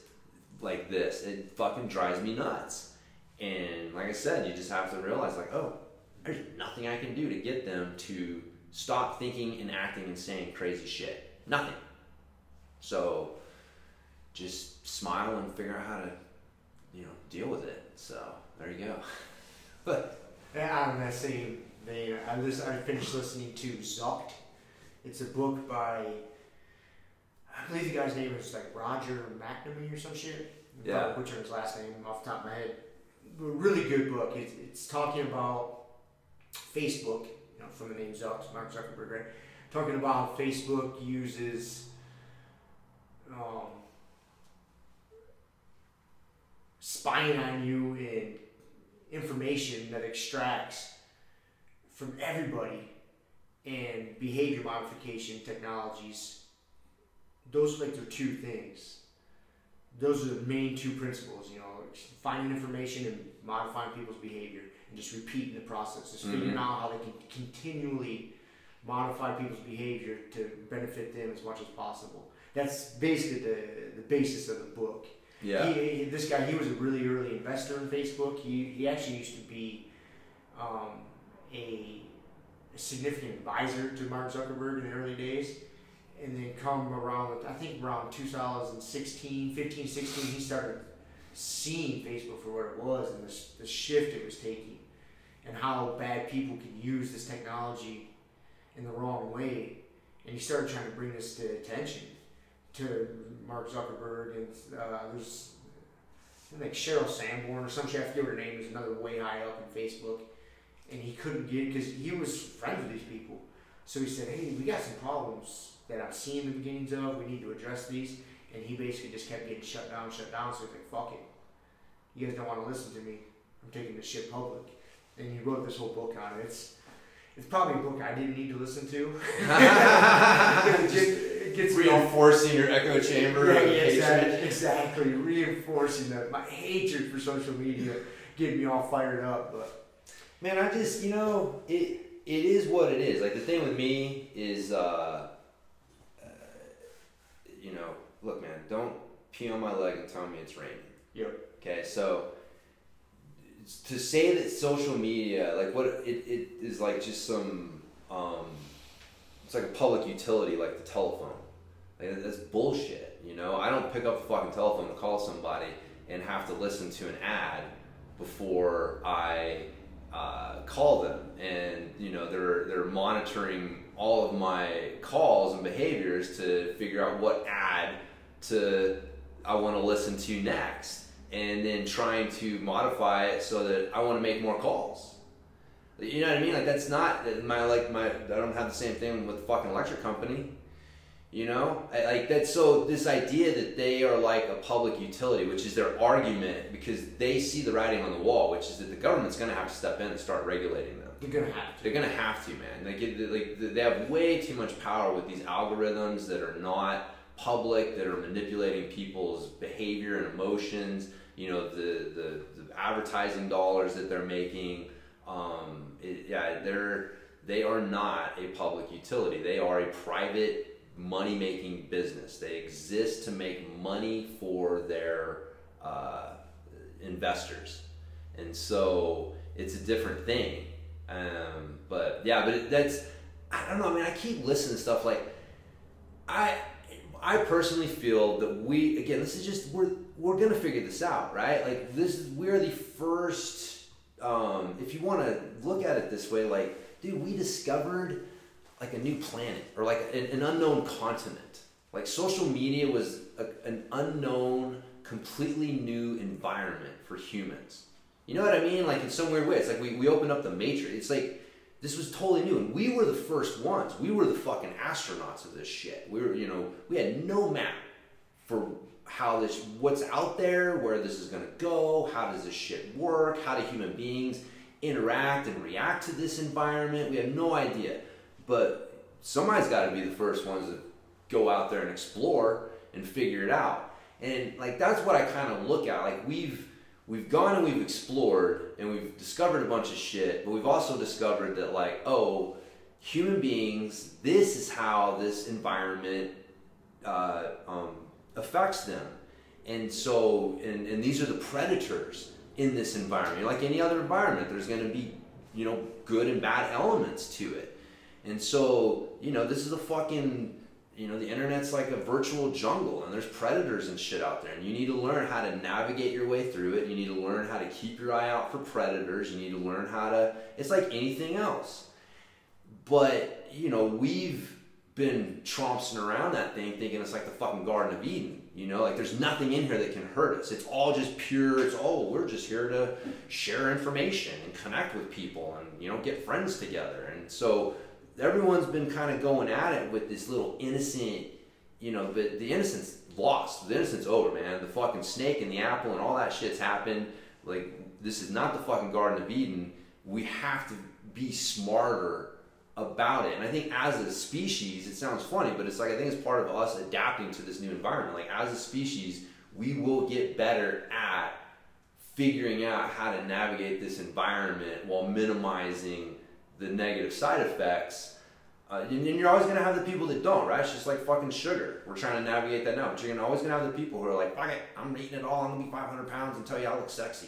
like this. It fucking drives me nuts. And like I said, you just have to realize, like, oh, there's nothing I can do to get them to stop thinking and acting and saying crazy shit. Nothing. So just smile and figure out how to, you know, deal with it. So there you go. But yeah, I'm that same vein. I listen, I finished listening to Zucked. It's a book by, I believe the guy's name is like Roger McNamee or some shit. Yeah. Which is his last name off the top of my head. But really good book. It's, it's talking about Facebook, you know, from the name Zuck, Mark Zuckerberg, right? Talking about Facebook uses um, spying on you and information that extracts from everybody and behavior modification technologies. Those are like the two things. Those are the main two principles, you know, finding information and modifying people's behavior and just repeating the process. Just figuring mm-hmm. out how they can continually modify people's behavior to benefit them as much as possible. That's basically the, the basis of the book. Yeah. He, he, this guy, he was a really early investor in Facebook. He, he actually used to be um, a, a significant advisor to Mark Zuckerberg in the early days. And then come around, I think around twenty sixteen, fifteen, sixteen, he started seeing Facebook for what it was and the, the shift it was taking and how bad people can use this technology in the wrong way. And he started trying to bring this to attention to Mark Zuckerberg and uh, there's like Sheryl Sandborn or some shit, I forget her name, is another way high up in Facebook. And he couldn't get, because he was friends with these people. So he said, hey, we got some problems that I'm seeing the beginnings of, we need to address these. And he basically just kept getting shut down, shut down, so he's like, fuck it. You guys don't want to listen to me. I'm taking this shit public. And he wrote this whole book on it. It's, it's probably a book I didn't need to listen to. it just, it gets reinforcing me. Your echo chamber. Yeah, exactly, exactly. Reinforcing that. My hatred for social media getting me all fired up. But man, I just, you know, it it is what it is. Like, the thing with me is... uh you know, look, man, don't pee on my leg and tell me it's raining. Yep. Okay, so to say that social media, like what it, it is like just some, um, it's like a public utility, like the telephone. Like, that's bullshit, you know? I don't pick up the fucking telephone to call somebody and have to listen to an ad before I uh, call them. And, you know, they're they're monitoring all of my calls and behaviors to figure out what ad to I want to listen to next, and then trying to modify it so that I want to make more calls. You know what I mean? Like, that's not my, like my, I don't have the same thing with the fucking electric company, you know? I, like that's so this idea that they are like a public utility, which is their argument, because they see the writing on the wall, which is that the government's going to have to step in and start regulating them. They're gonna have to. They're gonna have to, man. They get, like, they have way too much power with these algorithms that are not public, that are manipulating people's behavior and emotions. You know, the the, the advertising dollars that they're making. Um, it, yeah, they're they are not a public utility. They are a private money-making business. They exist to make money for their uh, investors, and so it's a different thing. Um, but yeah, but it, that's, I don't know, I mean, I keep listening to stuff like, I, I personally feel that we, again, this is just, we're, we're going to figure this out, right? Like this is, we're the first, um, if you want to look at it this way, like, dude, we discovered like a new planet or like an, an unknown continent. Like social media was a, an unknown, completely new environment for humans. You know what I mean? Like in some weird way, it's like we, we opened up the Matrix. It's like, this was totally new. And we were the first ones. We were the fucking astronauts of this shit. We were, you know, we had no map for how this, what's out there, where this is going to go, how does this shit work, how do human beings interact and react to this environment. We have no idea. But somebody's got to be the first ones to go out there and explore and figure it out. And like, that's what I kind of look at. Like we've, We've gone and we've explored and we've discovered a bunch of shit, but we've also discovered that, like, oh, human beings, this is how this environment uh, um, affects them. And so, and, and these are the predators in this environment. Like any other environment, there's going to be, you know, good and bad elements to it. And so, you know, this is a fucking, you know, the internet's like a virtual jungle, and there's predators and shit out there, and you need to learn how to navigate your way through it. You need to learn how to keep your eye out for predators. You need to learn how to, it's like anything else. But, you know, we've been trompsing around that thing thinking it's like the fucking Garden of Eden, you know, like there's nothing in here that can hurt us. It's all just pure, it's all, we're just here to share information and connect with people and, you know, get friends together. And so everyone's been kind of going at it with this little innocent, you know, but the innocence lost. The innocence over, man. The fucking snake and the apple and all that shit's happened. Like, this is not the fucking Garden of Eden. We have to be smarter about it. And I think as a species, it sounds funny, but it's like, I think it's part of us adapting to this new environment. Like, as a species, we will get better at figuring out how to navigate this environment while minimizing the negative side effects, uh, and, and you're always gonna have the people that don't, right? It's just like fucking sugar. We're trying to navigate that now, but you're always gonna have the people who are like, "Fuck it, I'm eating it all. I'm gonna be five hundred pounds and tell you I look sexy,"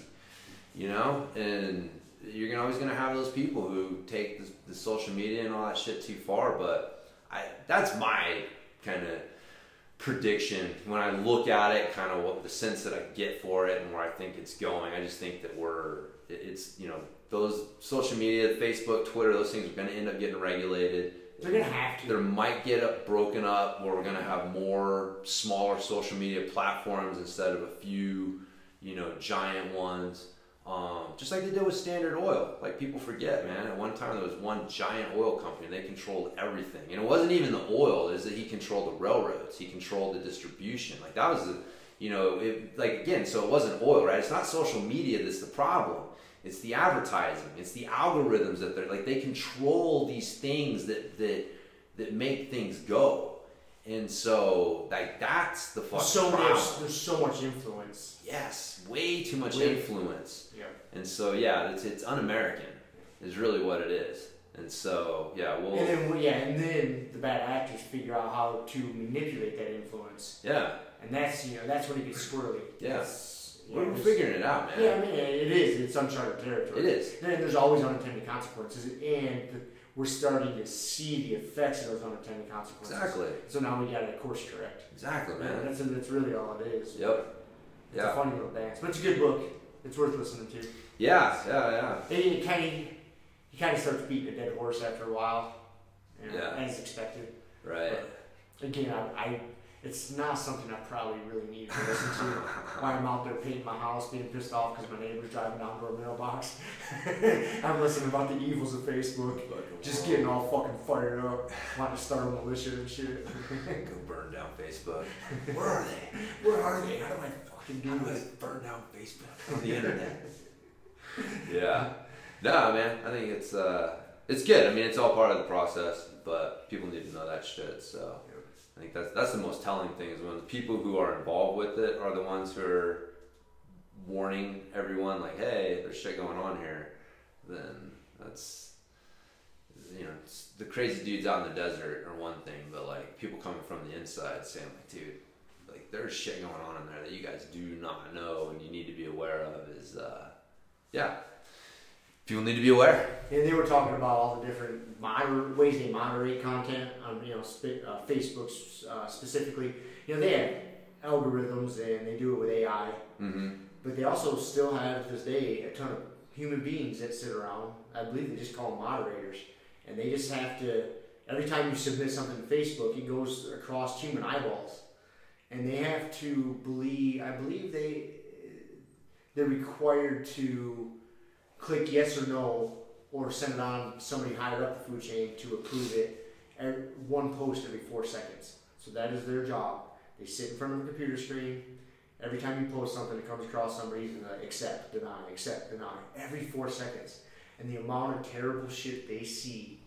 you know. And you're gonna, always gonna have those people who take the, the social media and all that shit too far. But I, that's my kind of prediction when I look at it, kind of what the sense that I get for it and where I think it's going. I just think that we're, it, it's, you know, those social media, Facebook, Twitter, those things are going to end up getting regulated. They're going to have to. There might get up, broken up, where we're going to have more smaller social media platforms instead of a few, you know, giant ones. Um, just like they did with Standard Oil. Like, people forget, man. At one time, there was one giant oil company. They controlled everything. And it wasn't even the oil. It was that he controlled the railroads. He controlled the distribution. Like, that was, the, you know, it, like, again, so it wasn't oil, right? It's not social media that's the problem. It's the advertising. It's the algorithms that they're like, they control these things that that that make things go. And so, like, that's the fucking so problem. Much, there's so much influence. Yes, way too much way influence. Yeah. And so, yeah, it's it's un-American. Is really what it is. And so, yeah, we'll. And then, yeah, and then the bad actors figure out how to manipulate that influence. Yeah. And that's, you know, that's when it gets squirrely. Yeah. That's, We're yeah, figuring it out, man. Yeah, I mean, it is. It's uncharted territory. It is. And there's always unintended consequences, and we're starting to see the effects of those unintended consequences. Exactly. So now we got to course correct. Exactly, man. And that's that's really all it is. Yep. It's yeah. a funny little dance, but it's a good book. It's worth listening to. Yeah, so, yeah, yeah. It kind of you kind of starts beating a dead horse after a while, you know, yeah, as expected. Right. But again, I. I It's not something I probably really needed to listen to while I'm out there painting my house, being pissed off because my neighbor's driving down to our mailbox. I'm listening about the evils of Facebook, just getting all fucking fired up, wanting to start a militia and shit. Go burn down Facebook. Where are they? Where are they? How do I fucking do this? Burn down Facebook on the internet. Yeah. Nah, man. I think it's uh, it's good. I mean, it's all part of the process, but people need to know that shit. So. I think that's that's the most telling thing is when the people who are involved with it are the ones who are warning everyone, like, hey, there's shit going on here. Then that's, you know, it's, the crazy dudes out in the desert are one thing, but like people coming from the inside saying, like, dude, like there's shit going on in there that you guys do not know and you need to be aware of is, uh, yeah, people need to be aware. And they were talking about all the different Moder- ways they moderate content on, you know, sp- uh, Facebook uh, specifically. You know, they have algorithms and they do it with A I, mm-hmm. but they also still have to this day a ton of human beings that sit around. I believe they just call them moderators, and they just have to. Every time you submit something to Facebook, it goes across human eyeballs, and they have to believe. I believe they they're required to click yes or no, or send it on somebody higher up the food chain to approve it, every, one post every four seconds. So that is their job. They sit in front of a computer screen. Every time you post something, it comes across somebody's and they accept, deny, accept, deny, every four seconds. And the amount of terrible shit they see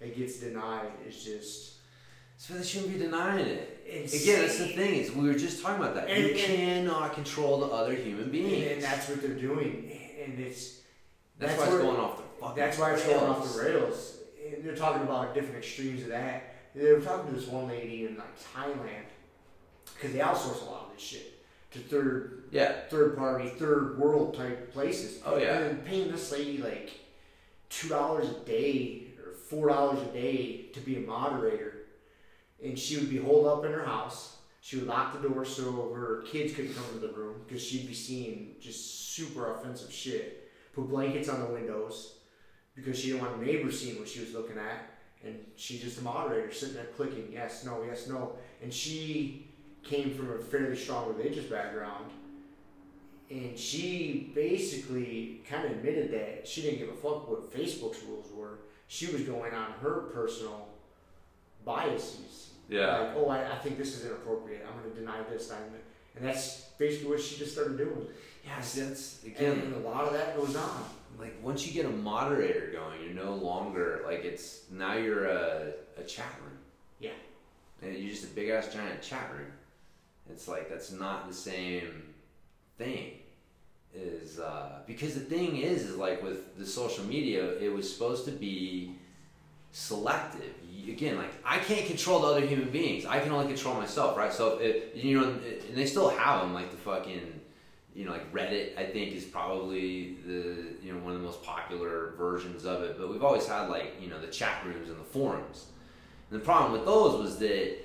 that gets denied is just... So they shouldn't be denying it. Insane. Again, that's the thing. Is we were just talking about that. And, you and, cannot control the other human beings. And that's what they're doing. And it's... That's, that's why it's going off the fucking That's why it's rails. going off the rails. And they're talking about different extremes of that. They were talking to this one lady in like Thailand because they outsource a lot of this shit to third, yeah, third party, third world type places. Oh yeah, and paying this lady like two dollars a day or four hours a day to be a moderator. And she would be holed up in her house. She would lock the door so her kids couldn't come into the room because she'd be seeing just super offensive shit. Put blankets on the windows because she didn't want the neighbors seeing what she was looking at. And she's just a moderator sitting there clicking yes, no, yes, no. And she came from a fairly strong religious background. And she basically kind of admitted that she didn't give a fuck what Facebook's rules were. She was going on her personal biases. Yeah. Like, oh, I, I think this is inappropriate. I'm going to deny this. I'm gonna, and that's basically what she just started doing. Yeah, so that's, again... And a lot of that goes on. Like, once you get a moderator going, you're no longer, like, it's... Now you're a, a chat room. Yeah. And you're just a big-ass, giant chat room. It's like, that's not the same... thing is uh because the thing is is like with the social media, it was supposed to be selective. You, again, like I can't control the other human beings. I can only control myself, right? So if you know, and they still have them, like the fucking, you know, like Reddit, I think is probably the, you know, one of the most popular versions of it. But we've always had, like, you know, the chat rooms and the forums. And the problem with those was that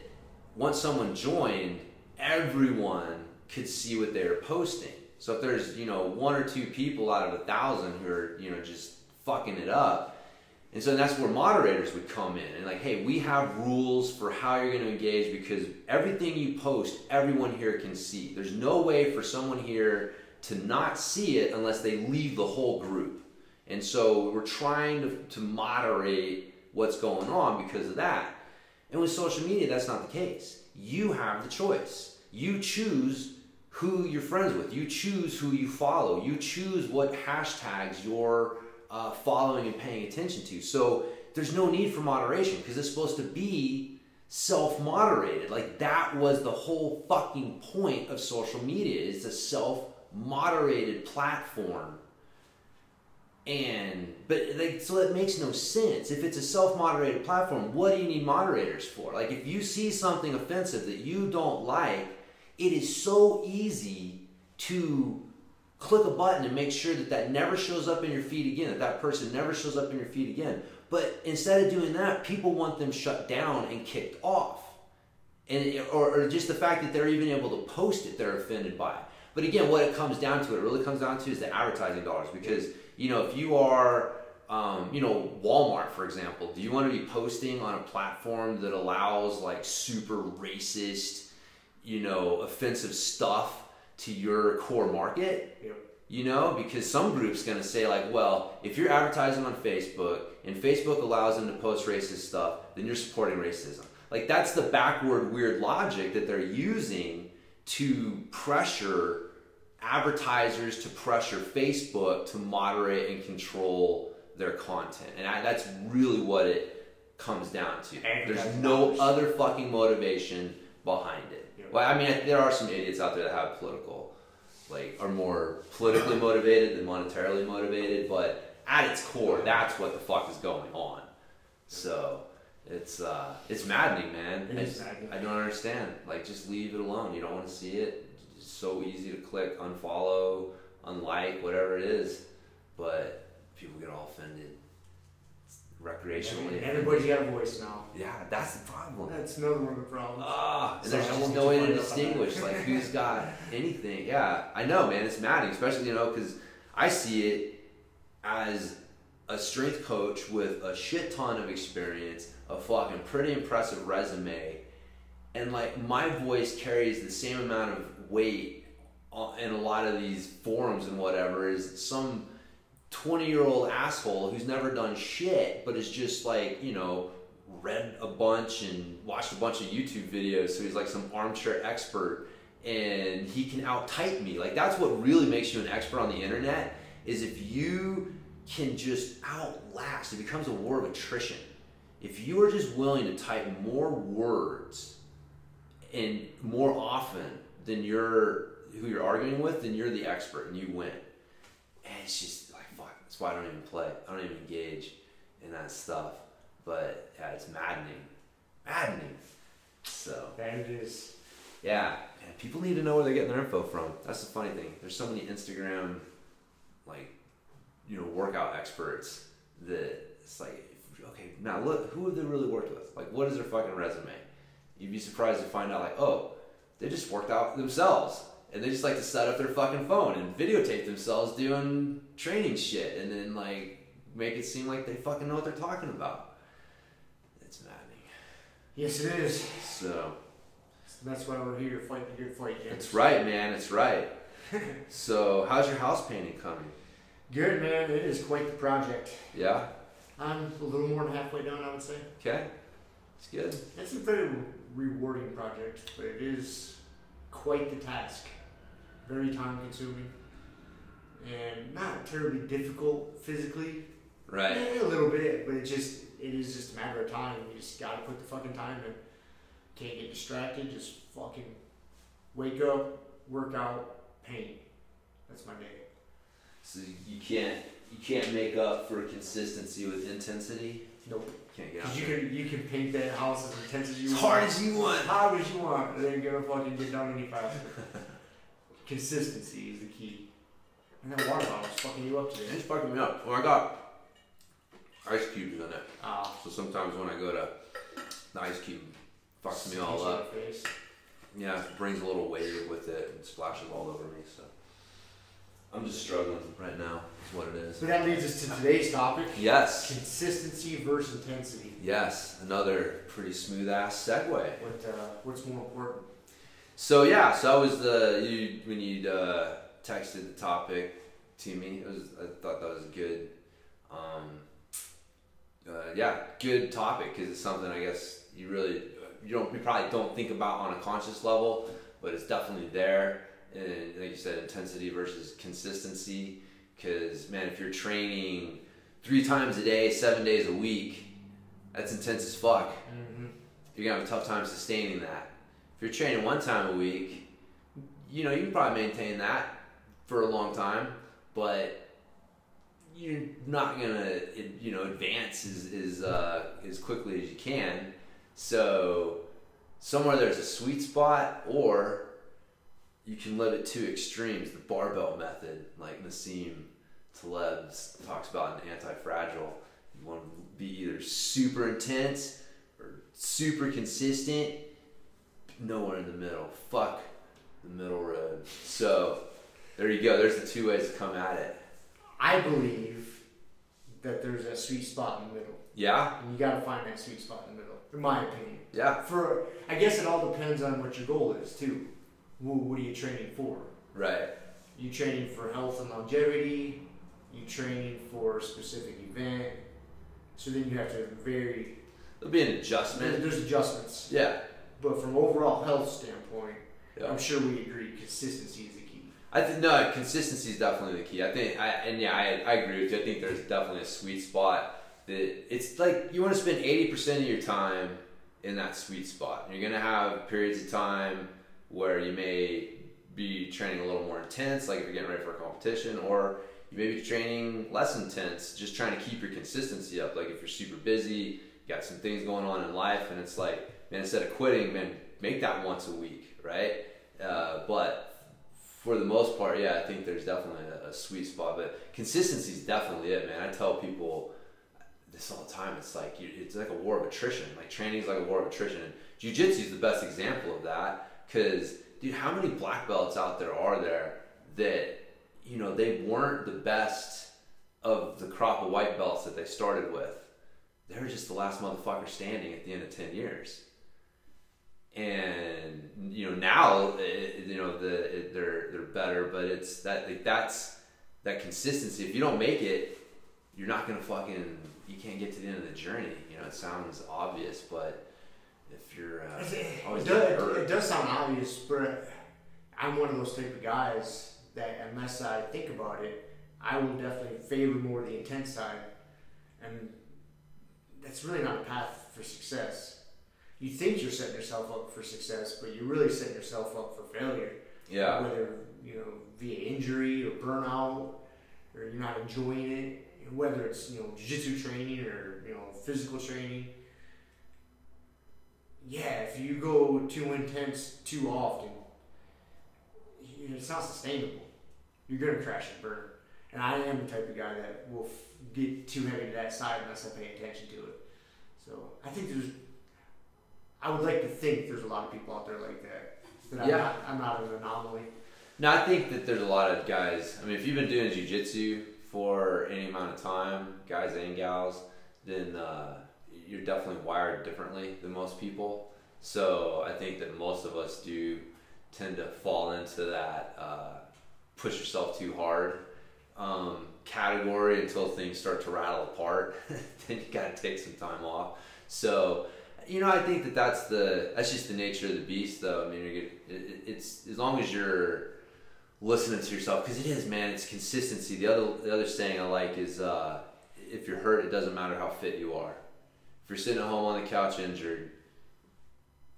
once someone joined, everyone could see what they're posting. So if there's, you know, one or two people out of a thousand who are, you know, just fucking it up. And so that's where moderators would come in and like, hey, we have rules for how you're going to engage because everything you post, everyone here can see. There's no way for someone here to not see it unless they leave the whole group. And so we're trying to, to moderate what's going on because of that. And with social media, that's not the case. You have the choice. You choose who you're friends with. You choose who you follow. You choose what hashtags you're uh, following and paying attention to. So there's no need for moderation because it's supposed to be self-moderated. Like that was the whole fucking point of social media. It's a self-moderated platform. And but like so that makes no sense. If it's a self-moderated platform, what do you need moderators for? Like if you see something offensive that you don't like, it is so easy to click a button and make sure that that never shows up in your feed again, that that person never shows up in your feed again. But instead of doing that, people want them shut down and kicked off. And or, or just the fact that they're even able to post it, they're offended by it. But again, what it comes down to, it really comes down to is the advertising dollars. Because, you know, if you are, um, you know, Walmart, for example, do you want to be posting on a platform that allows like super racist, you know, offensive stuff to your core market? Yep. You know, because some group's going to say like, well, if you're advertising on Facebook and Facebook allows them to post racist stuff, then you're supporting racism. Like that's the backward weird logic that they're using to pressure advertisers, to pressure Facebook to moderate and control their content. And I, that's really what it comes down to. There's no other fucking motivation behind it. Well, I mean, there are some idiots out there that have political, like, are more politically motivated than monetarily motivated, but at its core, that's what the fuck is going on. So, it's uh, it's maddening, man. It is maddening. I don't understand. Like, just leave it alone. You don't want to see it. It's so easy to click, unfollow, unlike, whatever it is, but people get all offended. Recreationally, yeah, everybody's got a voice now. Yeah, that's the problem. That's another one of the problems. Ah, uh, so there's just no way to distinguish like who's got anything. Yeah, I know, man. It's maddening, especially, you know, because I see it as a strength coach with a shit ton of experience, a fucking pretty impressive resume, and like my voice carries the same amount of weight in a lot of these forums and whatever is some twenty-year-old asshole who's never done shit, but is just like, you know, read a bunch and watched a bunch of YouTube videos, so he's like some armchair expert, and he can out-type me. Like, that's what really makes you an expert on the internet, is if you can just outlast. It becomes a war of attrition. If you are just willing to type more words and more often than you're, who you're arguing with, then you're the expert, and you win. And it's just, that's why I don't even play. I don't even engage in that stuff. But yeah, it's maddening. Maddening. So. That it is. Yeah. Man, people need to know where they're getting their info from. That's the funny thing. There's so many Instagram, like, you know, workout experts that it's like, okay, now look, who have they really worked with? Like, what is their fucking resume? You'd be surprised to find out, like, oh, they just worked out themselves. And they just like to set up their fucking phone and videotape themselves doing training shit and then, like, make it seem like they fucking know what they're talking about. It's maddening. Yes, it is. So. That's why we're here to fight, here to fight games. It's right, man. It's right. So, how's your house painting coming? Good, man. It is quite the project. Yeah? I'm a little more than halfway done, I would say. Okay. It's good. It's a very rewarding project, but it is quite the task. Very time-consuming. And not terribly difficult physically. Right. Maybe a little bit, but it just it is just a matter of time. You just gotta put the fucking time in. Can't get distracted. Just fucking wake up, work out, paint. That's my day. So you can't you can't make up for consistency with intensity. Nope. Can't get out. Cause you can you can paint that house as intense as you want. As hard as you want. As hard as you want. It ain't gonna fucking get done any faster. Consistency is the key. And that water bottle's fucking you up today. It's fucking me up. Well, I got ice cubes in it. Oh. So sometimes when I go to the ice cube, it fucks me all up. Face. Yeah, it brings a little wave with it and splashes all over me. So I'm just struggling right now, is what it is. But that leads us to today's topic. Yes. Consistency versus intensity. Yes, another pretty smooth ass segue. What uh, what's more important? So yeah, so I was the you when you'd. Uh, texted the topic to me. It was, I thought that was good. Um, uh, yeah, good topic because it's something I guess you really you don't you probably don't think about on a conscious level, but it's definitely there. And like you said, intensity versus consistency. Because man, if you're training three times a day, seven days a week, that's intense as fuck. Mm-hmm. You're gonna have a tough time sustaining that. If you're training one time a week, you know you can probably maintain that for a long time, but you're not gonna, you know, advance as as, uh, as quickly as you can. So somewhere there's a sweet spot, or you can live at two extremes. The barbell method, like Nassim Taleb talks about in Anti-Fragile, you want to be either super intense or super consistent. Nowhere in the middle. Fuck the middle road. So. There you go. There's the two ways to come at it. I believe that there's a sweet spot in the middle. Yeah? And you got to find that sweet spot in the middle, in my opinion. Yeah. For I guess it all depends on what your goal is, too. What are you training for? Right. You training for health and longevity. You training for a specific event. So then you have to vary. There'll be an adjustment. There's adjustments. Yeah. But from overall health standpoint, yeah. I'm sure we agree consistency is the I think no, consistency is definitely the key. I think, I, and yeah, I, I agree with you. I think there's definitely a sweet spot that it's like you want to spend eighty percent of your time in that sweet spot. And you're going to have periods of time where you may be training a little more intense, like if you're getting ready for a competition, or you may be training less intense, just trying to keep your consistency up. Like if you're super busy, you got some things going on in life, and it's like, man, instead of quitting, man, make that once a week, right? Uh, but for the most part, yeah, I think there's definitely a, a sweet spot, but consistency is definitely it, man. I tell people this all the time. It's like it's like a war of attrition. Like training is like a war of attrition. And jiu-jitsu is the best example of that because, dude, how many black belts out there are there that, you know, they weren't the best of the crop of white belts that they started with? They were just the last motherfucker standing at the end of ten years. And you know now, it, you know the it, they're they're better, but it's that like, that's that consistency. If you don't make it, you're not gonna fucking you can't get to the end of the journey. You know it sounds obvious, but if you're uh, always it, does, hurt, it does sound obvious. But I'm one of those type of guys that unless I think about it, I will definitely favor more the intense side, and that's really not a path for success. You think you're setting yourself up for success, but you're really setting yourself up for failure. Yeah. Whether, you know, via injury or burnout, or you're not enjoying it, whether it's, you know, jiu-jitsu training or, you know, physical training. Yeah, if you go too intense too often, it's not sustainable. You're going to crash and burn. And I am the type of guy that will f- get too heavy to that side unless I pay attention to it. So I think there's, I would like to think there's a lot of people out there like that. That I'm, yeah. not, I'm not an anomaly. No, I think that there's a lot of guys. I mean, if you've been doing jiu-jitsu for any amount of time, guys and gals, then uh, you're definitely wired differently than most people. So I think that most of us do tend to fall into that uh, push yourself too hard um, category until things start to rattle apart. Then you got to take some time off. So, you know, I think that that's the that's just the nature of the beast, though. I mean, you're good, it, it's as long as you're listening to yourself, because it is, man. It's consistency. The other the other saying I like is, uh, if you're hurt, it doesn't matter how fit you are. If you're sitting at home on the couch injured,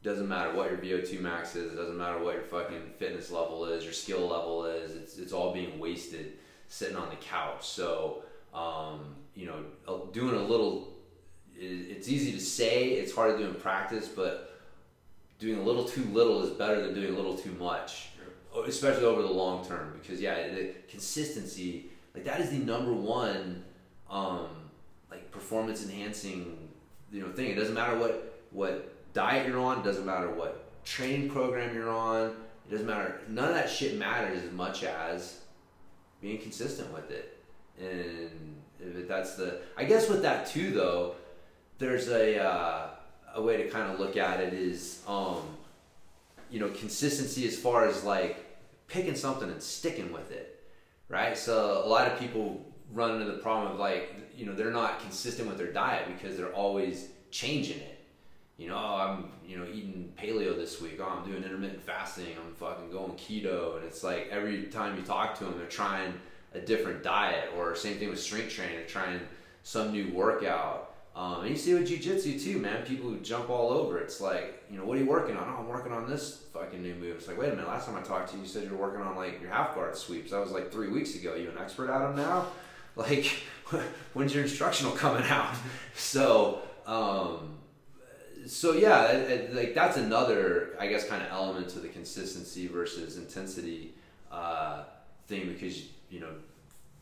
doesn't matter what your V O two max is. It doesn't matter what your fucking fitness level is, your skill level is. It's it's all being wasted sitting on the couch. So, um, you know, doing a little. It's easy to say, it's hard to do in practice, but doing a little too little is better than doing a little too much, sure. Especially over the long term, because yeah, the consistency, like that is the number one, um, like performance enhancing, you know, thing. It doesn't matter what, what diet you're on, it doesn't matter what training program you're on, it doesn't matter, none of that shit matters as much as being consistent with it. And if that's the, I guess with that too though, there's a uh, a way to kind of look at it is, um, you know, consistency as far as like picking something and sticking with it, right? So a lot of people run into the problem of like, you know, they're not consistent with their diet because they're always changing it. You know, oh, I'm, you know, eating paleo this week. Oh, I'm doing intermittent fasting. I'm fucking going keto. And it's like every time you talk to them, they're trying a different diet, or same thing with strength training, they're trying some new workout. Um, and you see with jiu-jitsu too, man, people who jump all over, it's like, you know, what are you working on? Oh, I'm working on this fucking new move. It's like, wait a minute, last time I talked to you, you said you were working on like your half guard sweeps. That was like three weeks ago. Are you an expert at them now? Like, when's your instructional coming out? So, um, so yeah, it, it, like that's another, I guess, kind of element to the consistency versus intensity uh, thing, because, you know,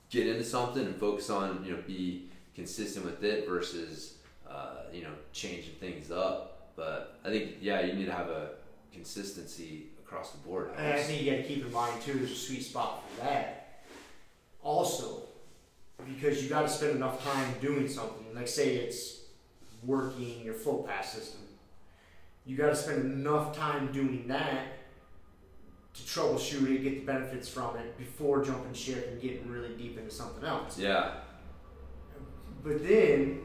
get into something and focus on, you know, be consistent with it versus uh, you know, changing things up. But I think, yeah, you need to have a consistency across the board. I, and I think you got to keep in mind too, there's a sweet spot for that. Also, because you got to spend enough time doing something. Like say it's working your full pass system. You got to spend enough time doing that to troubleshoot it, get the benefits from it before jumping ship and getting really deep into something else. Yeah. But then,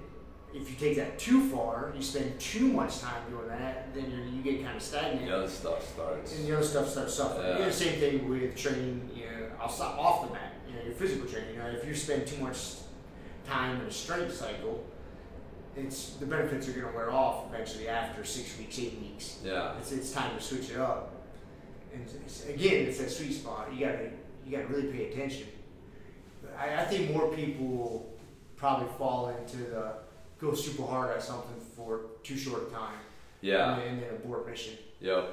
if you take that too far, you spend too much time doing that, then you're, you get kind of stagnant. The other stuff starts. And the other stuff starts suffering. Yeah. You know, same thing with training, you know, outside, off the mat, you know, your physical training. You know, if you spend too much time in a strength cycle, it's the benefits are going to wear off eventually after six weeks, eight weeks. Yeah. It's it's time to switch it up. And it's, again, it's that sweet spot. You gotta you gotta really pay attention. But I, I think more people probably fall into the go super hard at something for too short a time. Yeah. And then abort mission. Yep.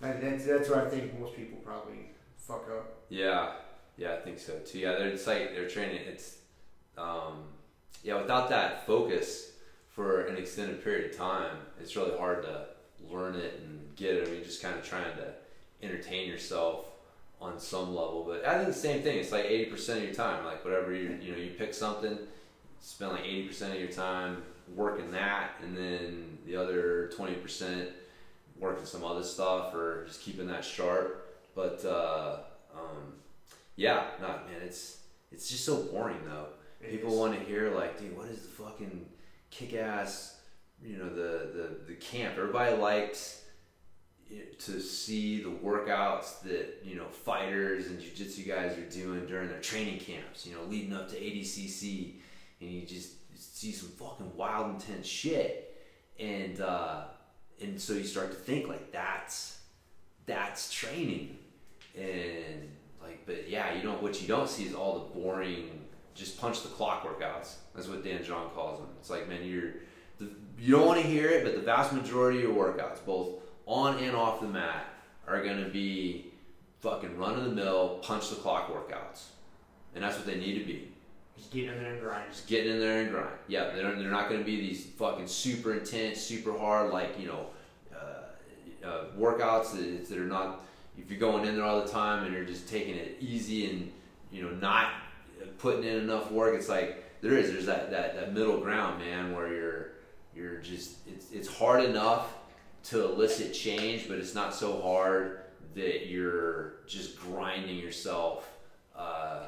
And that's, that's what I think most people probably fuck up. Yeah. Yeah, I think so too. Yeah, they're, it's like they're training. It's, um, yeah, without that focus for an extended period of time, it's really hard to learn it and get it. I mean, just kind of trying to entertain yourself on some level. But I think the same thing. It's like eighty percent of your time. Like whatever, you you know, you pick something, spend like eighty percent of your time working that, and then the other twenty percent working some other stuff or just keeping that sharp. But uh, um, yeah, not man, it's it's just so boring though. It People want to hear like, dude, what is the fucking kick-ass, you know, the, the, the camp. Everybody likes to see the workouts that, you know, fighters and jiu-jitsu guys are doing during their training camps, you know, leading up to A D C C. And you just see some fucking wild, intense shit, and uh, and so you start to think like that's that's training, and like, but yeah, you don't. What you don't see is all the boring, just punch the clock workouts. That's what Dan John calls them. It's like, man, you're the, you don't want to hear it, but the vast majority of your workouts, both on and off the mat, are gonna be fucking run of the mill, punch the clock workouts. and that's what they need to be. Just getting in there and grind. Just getting in there and grind. Yeah, they're they're not going to be these fucking super intense, super hard, like, you know, uh, uh, workouts that, that are not. If you're going in there all the time and you're just taking it easy and, you know, not putting in enough work, it's like there is there's that, that, that middle ground, man, where you're you're just it's it's hard enough to elicit change, but it's not so hard that you're just grinding yourself uh,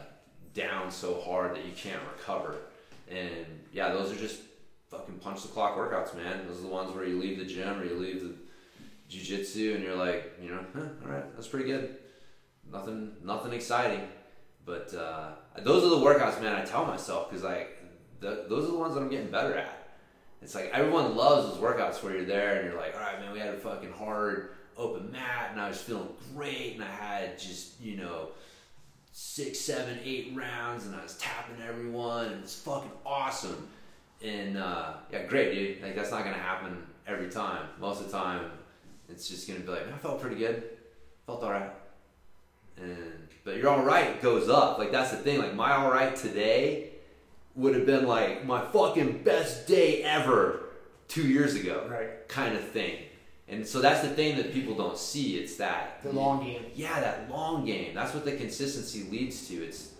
down so hard that you can't recover. And yeah, those are just fucking punch the clock workouts, man. Those are the ones where you leave the gym or you leave the jiu-jitsu and you're like, you know, huh, all right, that's pretty good. Nothing, nothing exciting. But uh, those are the workouts, man, I tell myself, because like the, those are the ones that I'm getting better at. It's like everyone loves those workouts where you're there and you're like, all right, man, we had a fucking hard open mat and I was feeling great and I had just, you know, six, seven, eight rounds and I was tapping everyone and it was fucking awesome. And uh, yeah, great, dude. Like, that's not going to happen every time. Most of the time, it's just going to be like, man, I felt pretty good. Felt all right. And but your all right goes up. Like, that's the thing. Like, my all right today would have been like my fucking best day ever two years ago, right? Kind of thing. And so that's the thing that people don't see. It's that the long game. Yeah, that long game. That's what the consistency leads to. It's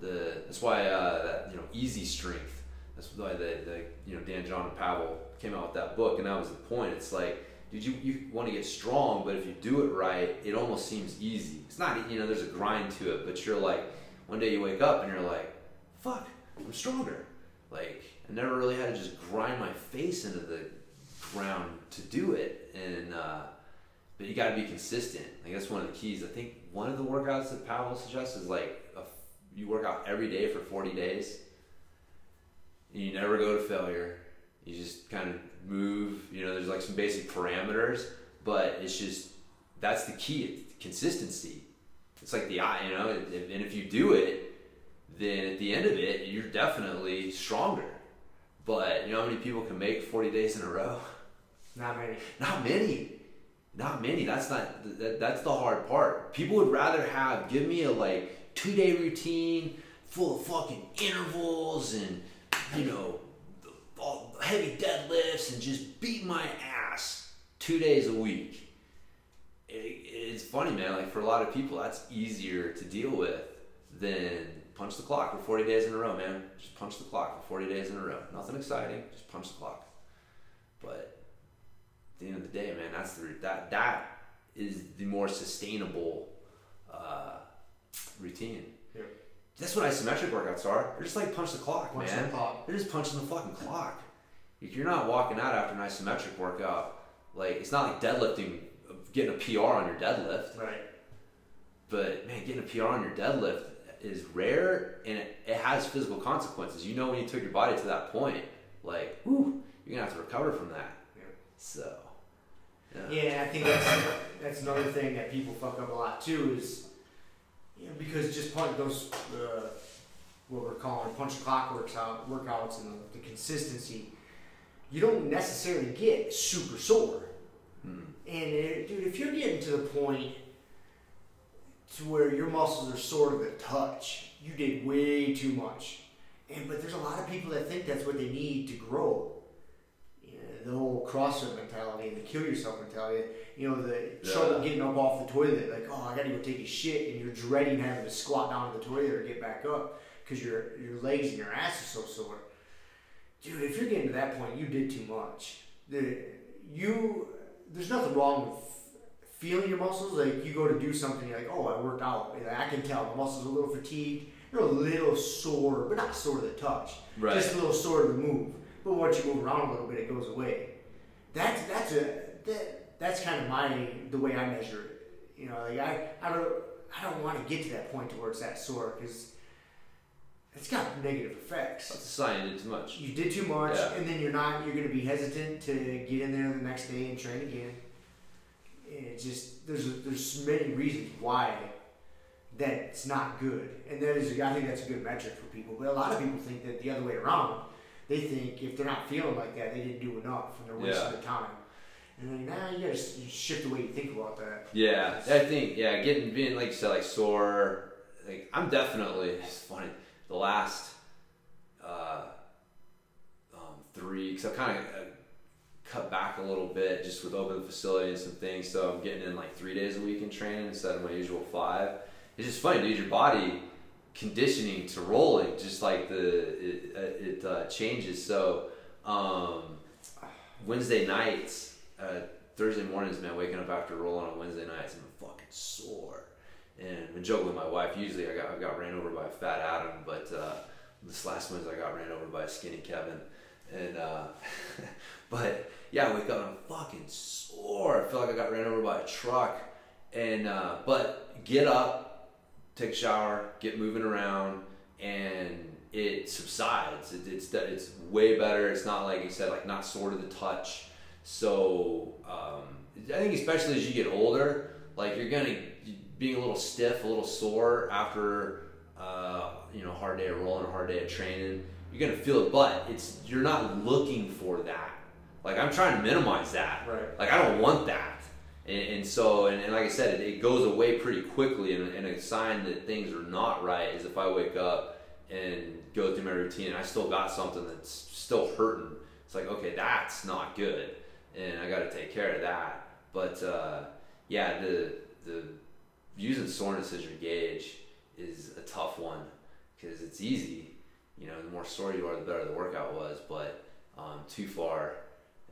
the that's why uh, that, you know, easy strength. That's why the, the you know Dan John and Pavel came out with that book, and that was the point. It's like, dude, you, you want to get strong, but if you do it right, it almost seems easy. It's not, you know, there's a grind to it, but you're like, one day you wake up and you're like, fuck, I'm stronger. Like, I never really had to just grind my face into the ground to do it. And uh, but you got to be consistent. Like, that's one of the keys. I think one of the workouts that Powell suggests is like a, you work out every day for forty days. And you never go to failure. You just kind of move. You know, there's like some basic parameters, but it's just that's the key. Consistency. It's like the you know, and if you do it, then at the end of it, you're definitely stronger. But you know how many people can make forty days in a row? Not many. Not many. Not many. That's not. That, that's the hard part. People would rather have give me a like two day routine full of fucking intervals and you know all heavy deadlifts and just beat my ass two days a week. It, it's funny, man. Like for a lot of people, that's easier to deal with than. Punch the clock for forty days in a row, man. Just punch the clock for forty days in a row. Nothing exciting. Just punch the clock. But at the end of the day, man, that's the that that is the more sustainable uh, routine. Yeah. That's what isometric workouts are. They're just like punch the clock, punch man. The clock. They're just punching the fucking clock. If you're not walking out after an isometric workout, like it's not like deadlifting, getting a P R on your deadlift. Right. But man, getting a P R on your deadlift is rare, and it, it has physical consequences. You know, when you took your body to that point, like, whew, you're gonna have to recover from that. Yeah. So, yeah. yeah, I think that's that's another thing that people fuck up a lot too. Is you know, because just punch those uh, what we're calling punch clock workouts, workouts, and the, the consistency, you don't necessarily get super sore. Hmm. And it, dude, if you're getting to the point to where your muscles are sort of a touch, you did way too much. And but there's a lot of people that think that's what they need to grow. You know, the whole CrossFit mentality and the kill yourself mentality. You know, the yeah. someone getting up off the toilet, like, oh, I gotta go take a shit, and you're dreading having to squat down to the toilet or get back up because your your legs and your ass are so sore. Dude, if you're getting to that point, you did too much. The, you there's nothing wrong with feeling your muscles, like you go to do something, you're like, oh, I worked out. Like, I can tell my muscles are a little fatigued. They're a little sore, but not sore to the touch. Right. Just a little sore to the move. But once you move around a little bit, it goes away. That's that's a that, that's kind of my the way I measure it. You know, like I I don't I don't want to get to that point to where it's that sore because it's got negative effects. That's a sign you did too much. You did too much, yeah. And then you're not you're going to be hesitant to get in there the next day and train again. And it just there's a, there's many reasons why that's not good, and that is I think that's a good metric for people. But a lot of people think that the other way around. They think if they're not feeling like that, they didn't do enough, and they're wasting yeah. their time. And like, nah, you gotta shift the way you think about that. Yeah, I think yeah, getting being like you said, like sore, like, I'm definitely, it's funny, the last uh, um, three, because I've kind of uh, cut back a little bit just with open facility and some things, so I'm getting in like three days a week in training instead of my usual five. It's just funny, dude, your body conditioning to rolling, just like the, it, it uh, changes. So um, Wednesday nights, uh, Thursday mornings, man, waking up after rolling on Wednesday nights, I'm fucking sore. And I've been joking with my wife. Usually I got I got ran over by a fat Adam, but uh, this last Wednesday I got ran over by a skinny Kevin. And uh, but yeah, I wake up and I'm fucking sore. I feel like I got ran over by a truck. And uh, but get up, take a shower, get moving around, and it subsides. It, it's it's way better. It's not like you said, like not sore to the touch. So um, I think especially as you get older, like you're gonna. Being a little stiff, a little sore after uh, you know, a hard day of rolling, a hard day of training, you're gonna feel it, but it's you're not looking for that. Like I'm trying to minimize that. Right. Like I don't want that, and, and so and, and like I said, it, it goes away pretty quickly. And, and a sign that things are not right is if I wake up and go through my routine and I still got something that's still hurting. It's like, okay, that's not good, and I got to take care of that. But uh, yeah, the the using soreness as your gauge is a tough one because it's easy. You know, the more sore you are, the better the workout was, but um, too far,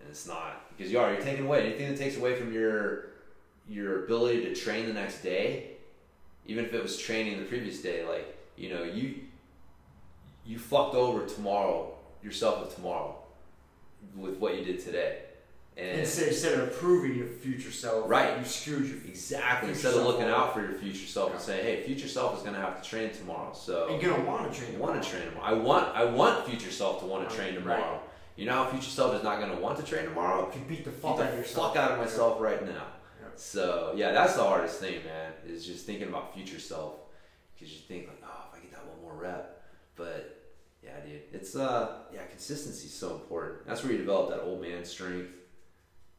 and it's not. Because you are, you're taking away. Anything that takes away from your your ability to train the next day, even if it was training the previous day, like, you know, you you fucked over tomorrow, yourself with tomorrow, with what you did today. And instead, instead of improving your future self, right? You screwed your exactly. Future instead of looking forward. Out for your future self yeah. and saying, "Hey, future self is going to have to train tomorrow." So you're going to want to train. Want to train tomorrow? I want. I want future self to want to train tomorrow. Right. You know, how future self is not going to want to train tomorrow. You beat the fuck beat the out of fuck out of myself yeah. right now. Yeah. So yeah, that's the hardest thing, man. Is just thinking about future self because you think like, "Oh, if I get that one more rep," but yeah, dude, it's uh, yeah, consistency is so important. That's where you develop that old man strength.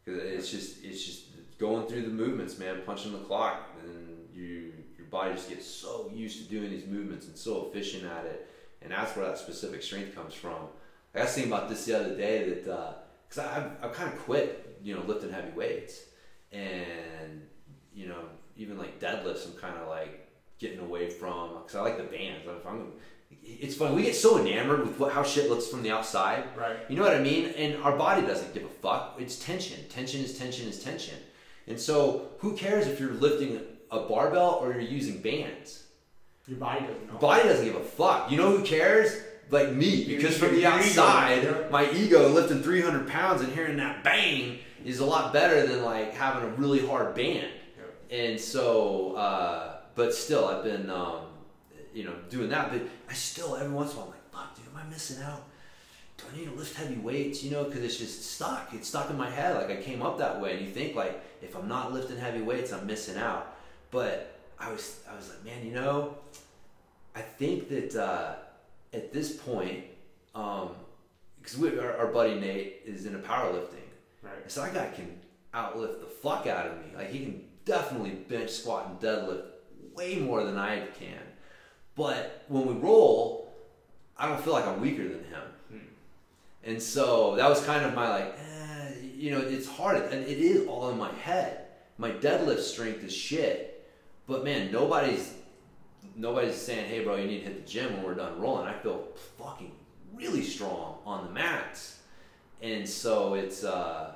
Cause it's just it's just going through the movements, man, punching the clock, and you your body just gets so used to doing these movements and so efficient at it, and that's where that specific strength comes from. I was thinking about this the other day that uh, cause I I kind of quit, you know, lifting heavy weights, and you know even like deadlifts I'm kind of like getting away from because I like the bands. Like if I'm It's funny, we get so enamored with what, how shit looks from the outside. Right. You know what I mean? And our body doesn't give a fuck. It's tension. Tension is tension is tension. And so who cares if you're lifting a barbell or you're using bands? Your body doesn't know. Body doesn't give a fuck. You know who cares? Like me. Because from the outside, my ego lifting three hundred pounds and hearing that bang is a lot better than like having a really hard band. Yeah. And so, uh, but still, I've been... Um, you know, doing that, but I still, every once in a while, I'm like, fuck, dude, am I missing out? Do I need to lift heavy weights? You know, because it's just stuck. It's stuck in my head. Like, I came up that way, and you think, like, if I'm not lifting heavy weights, I'm missing out. But I was, I was like, man, you know, I think that uh, at this point, um, because we, our, our buddy Nate is into powerlifting. Right. So that guy can outlift the fuck out of me. Like, he can definitely bench, squat, and deadlift way more than I can. But when we roll, I don't feel like I'm weaker than him. Hmm. And so that was kind of my like, eh, you know, it's hard. And it is all in my head. My deadlift strength is shit. But man, nobody's nobody's saying, hey, bro, you need to hit the gym when we're done rolling. I feel fucking really strong on the mats. And so it's, uh,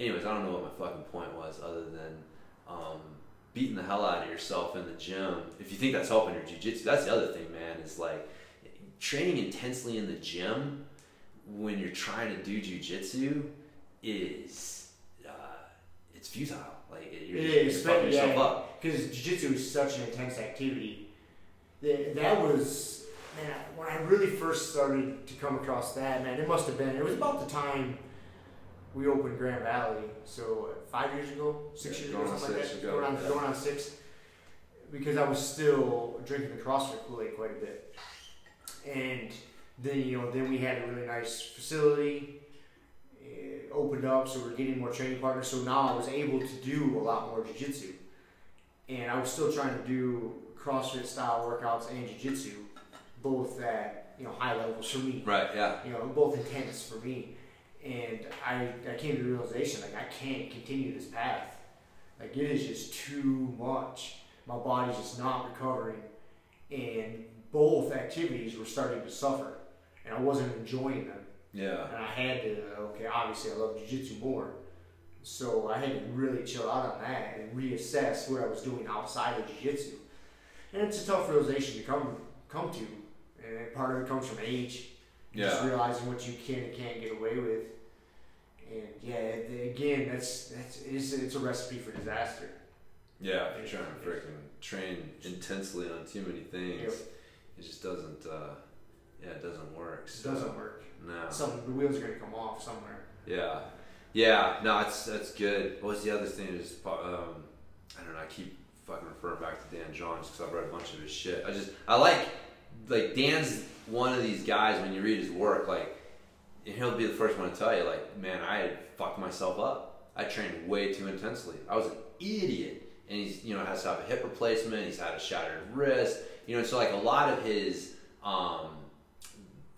anyways, I don't know what my fucking point was other than... Um, beating the hell out of yourself in the gym. If you think that's helping your jiu-jitsu, that's the other thing, man. It's like training intensely in the gym when you're trying to do jiu-jitsu is uh, it's futile. Like you're yeah, just you're fucking yeah, yourself yeah. up. Because jiu-jitsu is such an intense activity. That, that was man. When I really first started to come across that, man, it must have been. It was about the time we opened Grand Valley, so five years ago, six yeah, years ago, something like that, going on, yeah. going on six, because I was still drinking the CrossFit Kool-Aid quite a bit. And then, you know, then we had a really nice facility, it opened up, so we were getting more training partners, so now I was able to do a lot more jiu-jitsu. And I was still trying to do CrossFit style workouts and jiu-jitsu, both at, you know, high levels for me. Right, yeah. You know, both intense for me. And I, I came to the realization, like, I can't continue this path. Like, it is just too much. My body's just not recovering. And both activities were starting to suffer. And I wasn't enjoying them. Yeah. And I had to, okay, obviously I love jiu-jitsu more. So I had to really chill out on that and reassess what I was doing outside of jiu-jitsu. And it's a tough realization to come come to. And part of it comes from age. Yeah. Just realizing what you can and can't get away with. And yeah, again, that's that's it's, it's a recipe for disaster. Yeah, if you're trying to freaking train intensely on too many things, yep. it just doesn't, uh, yeah, it doesn't work. So. It doesn't work. No. Some, the wheels are going to come off somewhere. Yeah. Yeah, no, that's, that's good. What's the other thing is, um, I don't know, I keep fucking referring back to Dan John just because I've read a bunch of his shit. I just, I like, like, Dan's one of these guys when you read his work, like, and he'll be the first one to tell you, like, man, I had fucked myself up. I trained way too intensely. I was an idiot. And he's, you know, has to have a hip replacement. He's had a shattered wrist. You know, so, like, a lot of his um,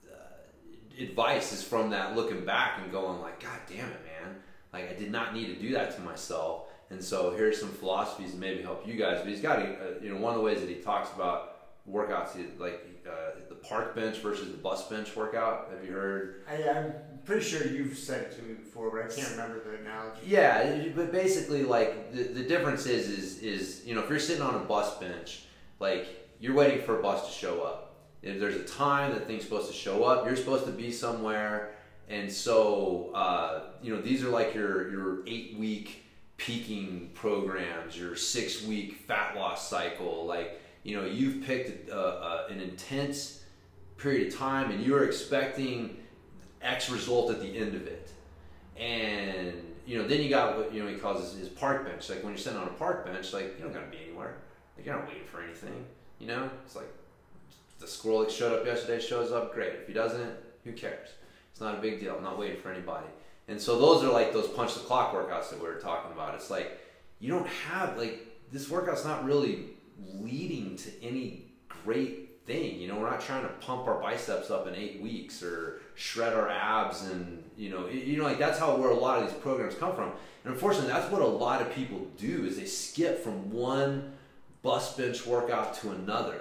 uh, advice is from that looking back and going, like, God damn it, man. Like, I did not need to do that to myself. And so here's some philosophies that maybe help you guys. But he's got, a, you know, one of the ways that he talks about workouts, like uh, the park bench versus the bus bench workout. Have you heard? I, I'm pretty sure you've said it to me before, but I can't remember the analogy. Yeah, but basically, like, the, the difference is, is, is, you know, if you're sitting on a bus bench, like, you're waiting for a bus to show up. If there's a time that thing's supposed to show up, you're supposed to be somewhere. And so, uh, you know, these are like your, your eight-week peaking programs, your six-week fat loss cycle, like, you know, you've picked uh, uh, an intense period of time and you're expecting X result at the end of it. And, you know, then you got what, you know, he calls his, his park bench. Like, when you're sitting on a park bench, like, you don't got to be anywhere. Like, you're not waiting for anything, you know? It's like, the squirrel that showed up yesterday shows up, great. If he doesn't, who cares? It's not a big deal. I'm not waiting for anybody. And so those are like those punch the clock workouts that we were talking about. It's like, you don't have, like, this workout's not really leading to any great thing. You know, we're not trying to pump our biceps up in eight weeks or shred our abs, and you know, you know, like, that's how where a lot of these programs come from. And unfortunately, that's what a lot of people do, is they skip from one bus bench workout to another,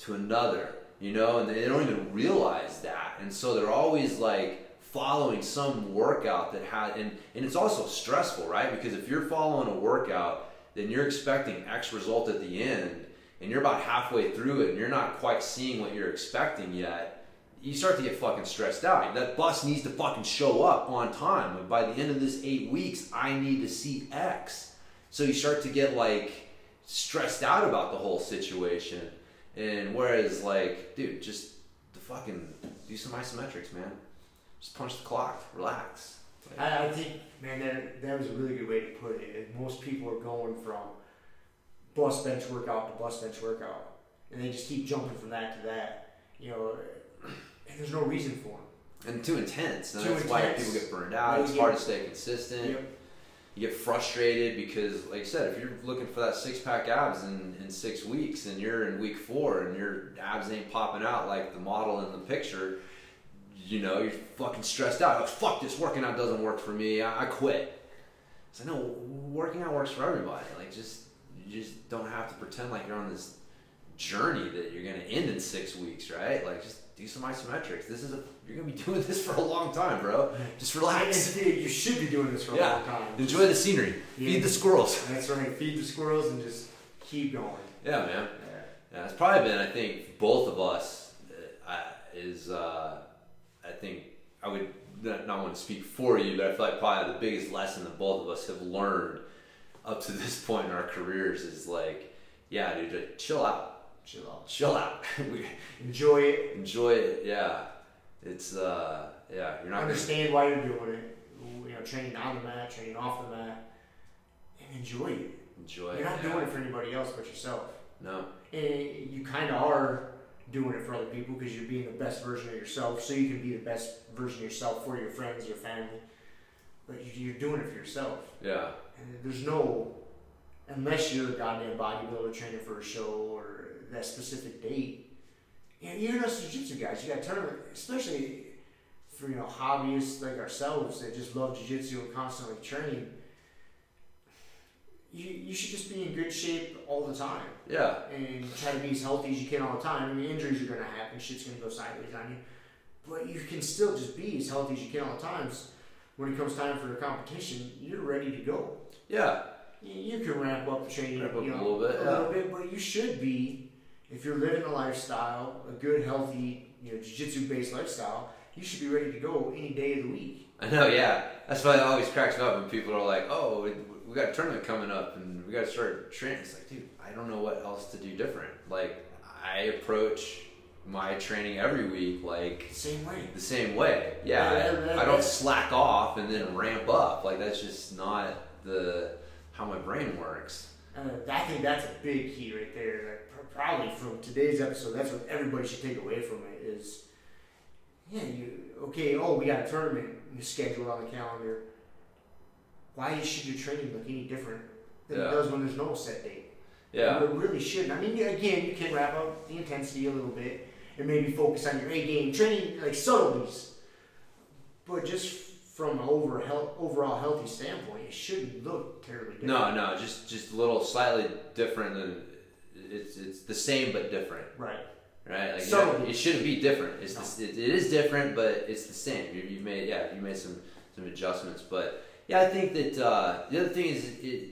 to another, you know, and they don't even realize that. And so they're always like following some workout that had, and, and it's also stressful, right? Because if you're following a workout, then you're expecting X result at the end, and you're about halfway through it, and you're not quite seeing what you're expecting yet, you start to get fucking stressed out. That bus needs to fucking show up on time. And by the end of this eight weeks, I need to see X. So you start to get, like, stressed out about the whole situation. And whereas, like, dude, just the fucking do some isometrics, man. Just punch the clock. Relax. I think, man, that, that was a really good way to put it. Most people are going from bus bench workout to bus bench workout, and they just keep jumping from that to that. You know, and there's no reason for them. And too intense. And too that's intense. Why people get burned out. It's get, hard to stay consistent. Yep. You get frustrated because, like I said, if you're looking for that six-pack abs in, in six weeks, and you're in week four, and your abs ain't popping out like the model in the picture, you know, you're fucking stressed out. Like, fuck this, working out doesn't work for me. I, I quit. So no, working out works for everybody. Like, just you just don't have to pretend like you're on this journey that you're gonna end in six weeks, right? Like, just do some isometrics. This is a you're gonna be doing this for a long time, bro. Just relax. You should be doing this for a yeah. long time. Enjoy the scenery. Yeah. Feed the squirrels. That's right. Feed the squirrels and just keep going. Yeah, man. Yeah, yeah it's probably been, I think, both of us uh, is. Uh, I think I would not want to speak for you, but I feel like probably the biggest lesson that both of us have learned up to this point in our careers is like, yeah, dude, like, chill out, chill out, chill out, enjoy it, enjoy it. Yeah, it's uh, yeah, you're not understand gonna... why you're doing it. You know, training on the mat, training off the mat, and enjoy it. Enjoy it. You're not yeah. doing it for anybody else but yourself. No, and you kind of are. Doing it for other people because you're being the best version of yourself, so you can be the best version of yourself for your friends, your family. But you're doing it for yourself. Yeah. And there's no, unless you're a goddamn bodybuilder training for a show or that specific date. You know, even us jiu-jitsu guys, you got tournament, especially for, you know, hobbyists like ourselves that just love jiu-jitsu and constantly train. You, you should just be in good shape all the time. Yeah. And try to be as healthy as you can all the time. I mean, injuries are going to happen. Shit's going to go sideways on you. But you can still just be as healthy as you can all the time. When it comes time for a competition, you're ready to go. Yeah. You can ramp up the training ramp up you know, a little bit. A yeah. little bit, but you should be, if you're living a lifestyle, a good, healthy, you know, jiu-jitsu-based lifestyle, you should be ready to go any day of the week. I know, yeah. That's why it always cracks me up when people are like, oh, we, we got a tournament coming up and we got to start training. It's like, dude, I don't know what else to do different. Like, I approach my training every week like same way. the same way. Yeah, yeah, yeah, yeah I, I don't yeah. slack off and then ramp up. Like, that's just not the... how my brain works. Uh, I think that's a big key right there. Like, probably from today's episode, that's what everybody should take away from it is, yeah, you okay, oh, we got a tournament, you schedule on the calendar. Why should your training look any different than yeah. it does when there's no set date? Yeah. It really shouldn't. I mean, again, you can wrap up the intensity a little bit and maybe focus on your A-game training, like subtleties. But just from an over health, overall healthy standpoint, it shouldn't look terribly different. No, no, just just a little slightly different. And it's it's the same but different. Right. Right? Like so, it, it shouldn't be different. It's no. the, it, it is different, but it's the same. You, you made yeah, you made some, some adjustments. But yeah, I think that uh, the other thing is it,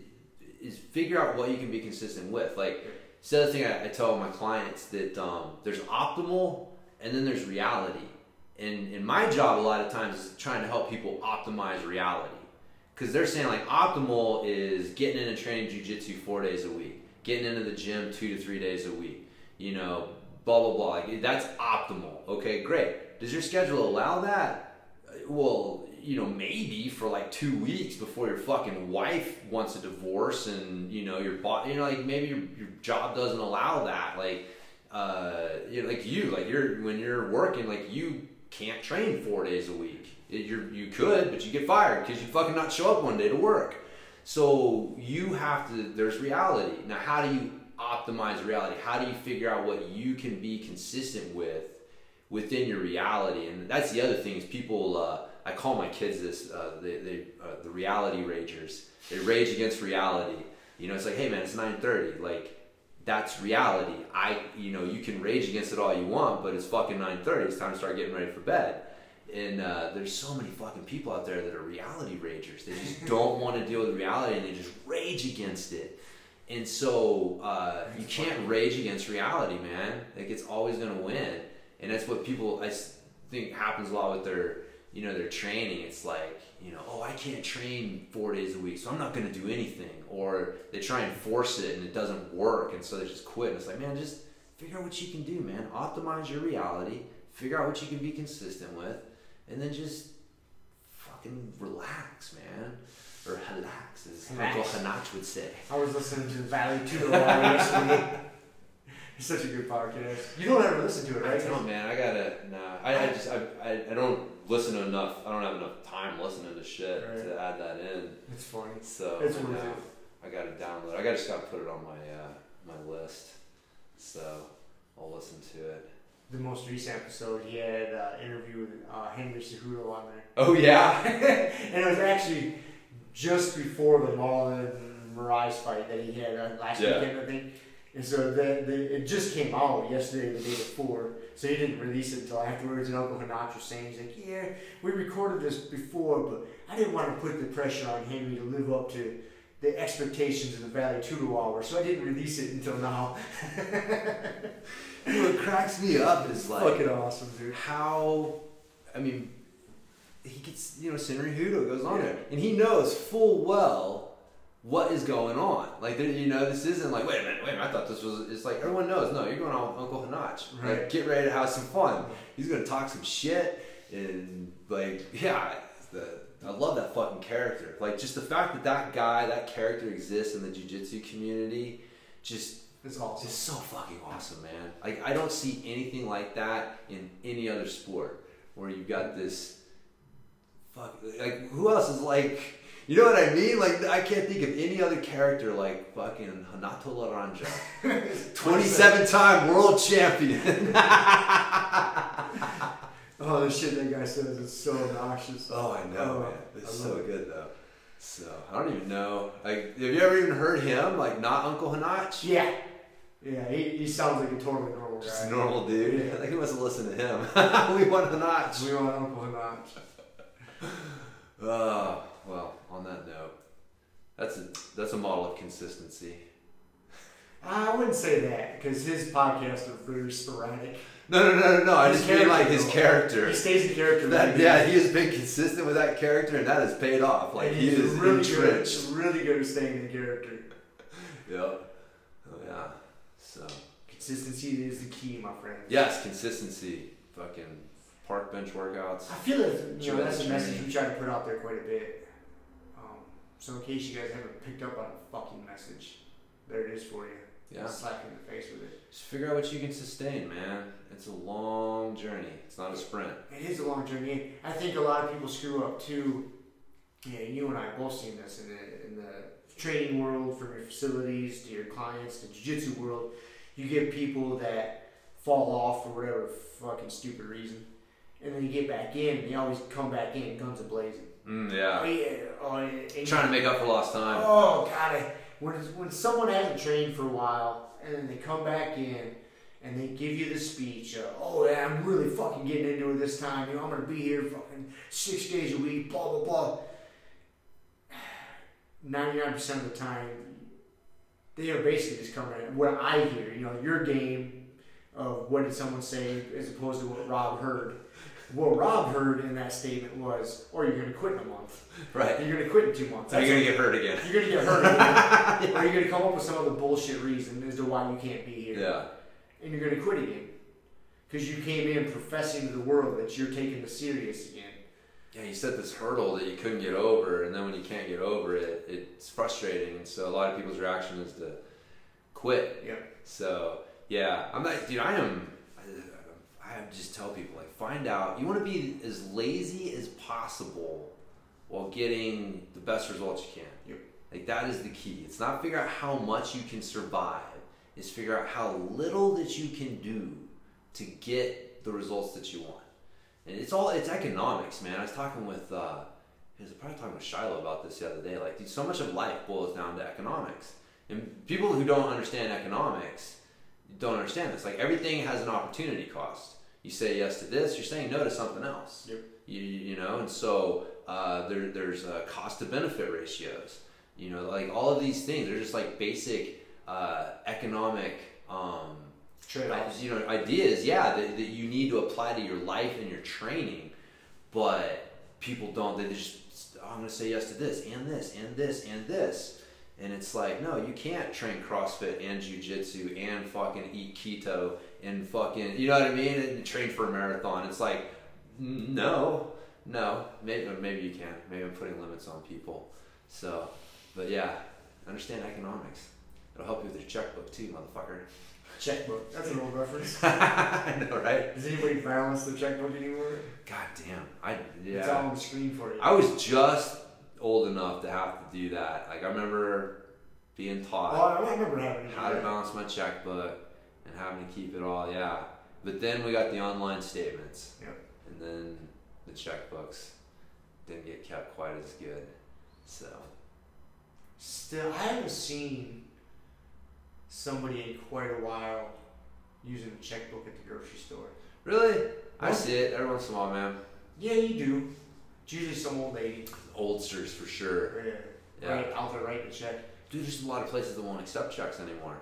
is figure out what you can be consistent with. Like, it's the other thing I, I tell my clients that um, there's optimal and then there's reality. And, and my job a lot of times is trying to help people optimize reality. Because they're saying, like, optimal is getting in and training jiu-jitsu four days a week. Getting into the gym two to three days a week. You know, blah, blah, blah. Like, that's optimal. Okay, great. Does your schedule allow that? Well, you know, maybe for, like, two weeks before your fucking wife wants a divorce and, you know, your body, you know, like, maybe your, your job doesn't allow that. Like, uh, you know, like you, like, you're, when you're working, like, you... can't train four days a week. You you could, but you get fired because you fucking not show up one day to work. So you have to, there's reality. Now, how do you optimize reality? How do you figure out what you can be consistent with within your reality? And that's the other thing is people, uh, I call my kids this, uh, they, they, uh, the reality ragers. They rage against reality. You know, it's like, hey man, it's nine thirty. Like, that's reality. I, you know, you can rage against it all you want, but it's fucking nine thirty. It's time to start getting ready for bed. And uh, there's so many fucking people out there that are reality ragers. They just don't want to deal with reality, and they just rage against it. And so uh, you can't rage against reality, man. Like, it's always going to win. And that's what people, I think, happens a lot with their, you know, their training. It's like, you know, oh, I can't train four days a week, so I'm not going to do anything. Or they try and force it, and it doesn't work, and so they just quit. And it's like, man, just figure out what you can do, man. Optimize your reality. Figure out what you can be consistent with. And then just fucking relax, man. Or relax, as Uncle Hanach would say. I was listening to Valley Tudo recently. It's such a good podcast. You don't ever listen to it, right? I don't, man. I gotta, nah. I, I just, I, I, I don't... listen to enough. I don't have enough time listening to shit right. to add that in. It's funny. So it's worth it. I gotta download. I gotta just gotta put it on my uh, my list. So I'll listen to it. The most recent episode, he had an uh, interview with uh, Henry Cejudo on there. Oh yeah, and it was actually just before the Marlon Moraes fight that he had uh, last yeah. weekend, I think. And so the, the, it just came out yesterday or the day before, so he didn't release it until afterwards. And Uncle Hanach was saying, he's like, yeah, we recorded this before, but I didn't want to put the pressure on Henry to live up to the expectations of the Valley Tudo Hour, so I didn't release it until now. What cracks me up is like, fucking awesome, dude. How, I mean, he gets, you know, Henry Cejudo goes on yeah. there, and he knows full well what is going on. Like, you know, this isn't like, wait a minute, wait a minute, I thought this was, it's like, everyone knows, no, you're going on with Uncle Hanach. Right. Like, get ready to have some fun. He's going to talk some shit, and, like, yeah, the, I love that fucking character. Like, just the fact that that guy, that character exists in the jiu-jitsu community, just, it's awesome. It's so fucking awesome, man. Like, I don't see anything like that in any other sport, where you've got this, fuck, like, who else is like, You know what I mean? Like, I can't think of any other character like fucking Hanato Laranja. twenty-seven-time world champion. Oh, the shit that guy says is so obnoxious. Oh, I know, oh, man. It's so it. good, though. So, I don't even know. Like, have you ever even heard him? Like, not Uncle Hanach? Yeah. Yeah, he, he sounds like a totally normal guy. Just a normal dude. Yeah. I think we must have listened to him. We want Hanach. We want Uncle Hanach. Oh, well, on that note, that's a, that's a model of consistency. I wouldn't say that, because his podcasts are very sporadic. No, no, no, no, no. I just mean like his character. He stays in character. That, yeah, he has been consistent with that character, and that has paid off. Like, he is really entrenched. Good, really good at staying in character. Yep. Oh, yeah. So. Consistency is the key, my friend. Yes, consistency. Fucking park bench workouts. I feel like, you know, that's a message we try to put out there quite a bit. Um, so in case you guys haven't picked up on a fucking message, there it is for you. Yeah. Slap in the face with it. Just figure out what you can sustain, man. It's a long journey. It's not a sprint. It is a long journey. I think a lot of people screw up too. Yeah, you and I have both seen this in the, in the training world, from your facilities to your clients, the jiu-jitsu world. You get people that fall off for whatever fucking stupid reason, and then you get back in, and they always come back in guns a-blazing. Mm, yeah. Oh, yeah. Oh, and trying to make up for lost time. Oh, God. I, When, when someone hasn't trained for a while, and then they come back in, and they give you the speech, uh, oh, yeah, I'm really fucking getting into it this time, you know, I'm going to be here fucking six days a week, blah, blah, blah. ninety-nine percent of the time, they are basically just coming at what I hear, you know, your game of what did someone say as opposed to what Rob heard. What Rob heard in that statement was, or you're going to quit in a month. Right. You're going to quit in two months. Or you're going to get hurt again. You're going to get hurt again. Yeah. Or you're going to come up with some other bullshit reason as to why you can't be here. Yeah. And you're going to quit again. Because you came in professing to the world that you're taking this serious again. Yeah, you set this hurdle that you couldn't get over, and then when you can't get over it, it's frustrating. So a lot of people's reaction is to quit. Yeah. So, yeah. I'm not, dude, I am... I just tell people, like, find out. You want to be as lazy as possible while getting the best results you can. Yep. Like, that is the key. It's not figure out how much you can survive. It's figure out how little that you can do to get the results that you want. And it's all, it's economics, man. I was talking with, uh, I was probably talking with Shiloh about this the other day. Like, dude, so much of life boils down to economics. And people who don't understand economics don't understand this. Like, everything has an opportunity cost. You say yes to this, you're saying no to something else. Yep. You, you know, and so uh, there, there's uh, cost to benefit ratios. You know, like all of these things are just like basic uh, economic um, trade-offs. You know, ideas, yeah, that, that you need to apply to your life and your training, but people don't. They just, oh, I'm going to say yes to this and this and this and this. And it's like, no, you can't train CrossFit and jiu-jitsu and fucking eat keto and fucking, you know what I mean? And train for a marathon. It's like, no, no. Maybe maybe you can. Maybe I'm putting limits on people. So, but yeah, understand economics. It'll help you with your checkbook too, motherfucker. Checkbook. That's an old reference. I know, right? Does anybody balance the checkbook anymore? God damn. I, yeah. It's all on the screen for you. I was just... old enough to have to do that. Like, I remember being taught oh, I remember having how to balance my checkbook and having to keep it all, yeah. But then we got the online statements. Yep. And then the checkbooks didn't get kept quite as good. So. Still, I haven't seen somebody in quite a while using a checkbook at the grocery store. Really? What? I see it every once in a while, man. Yeah, you do. It's usually some old lady. Oldsters for sure. Yeah. yeah. Right out there writing a check. Dude, there's a lot of places that won't accept checks anymore.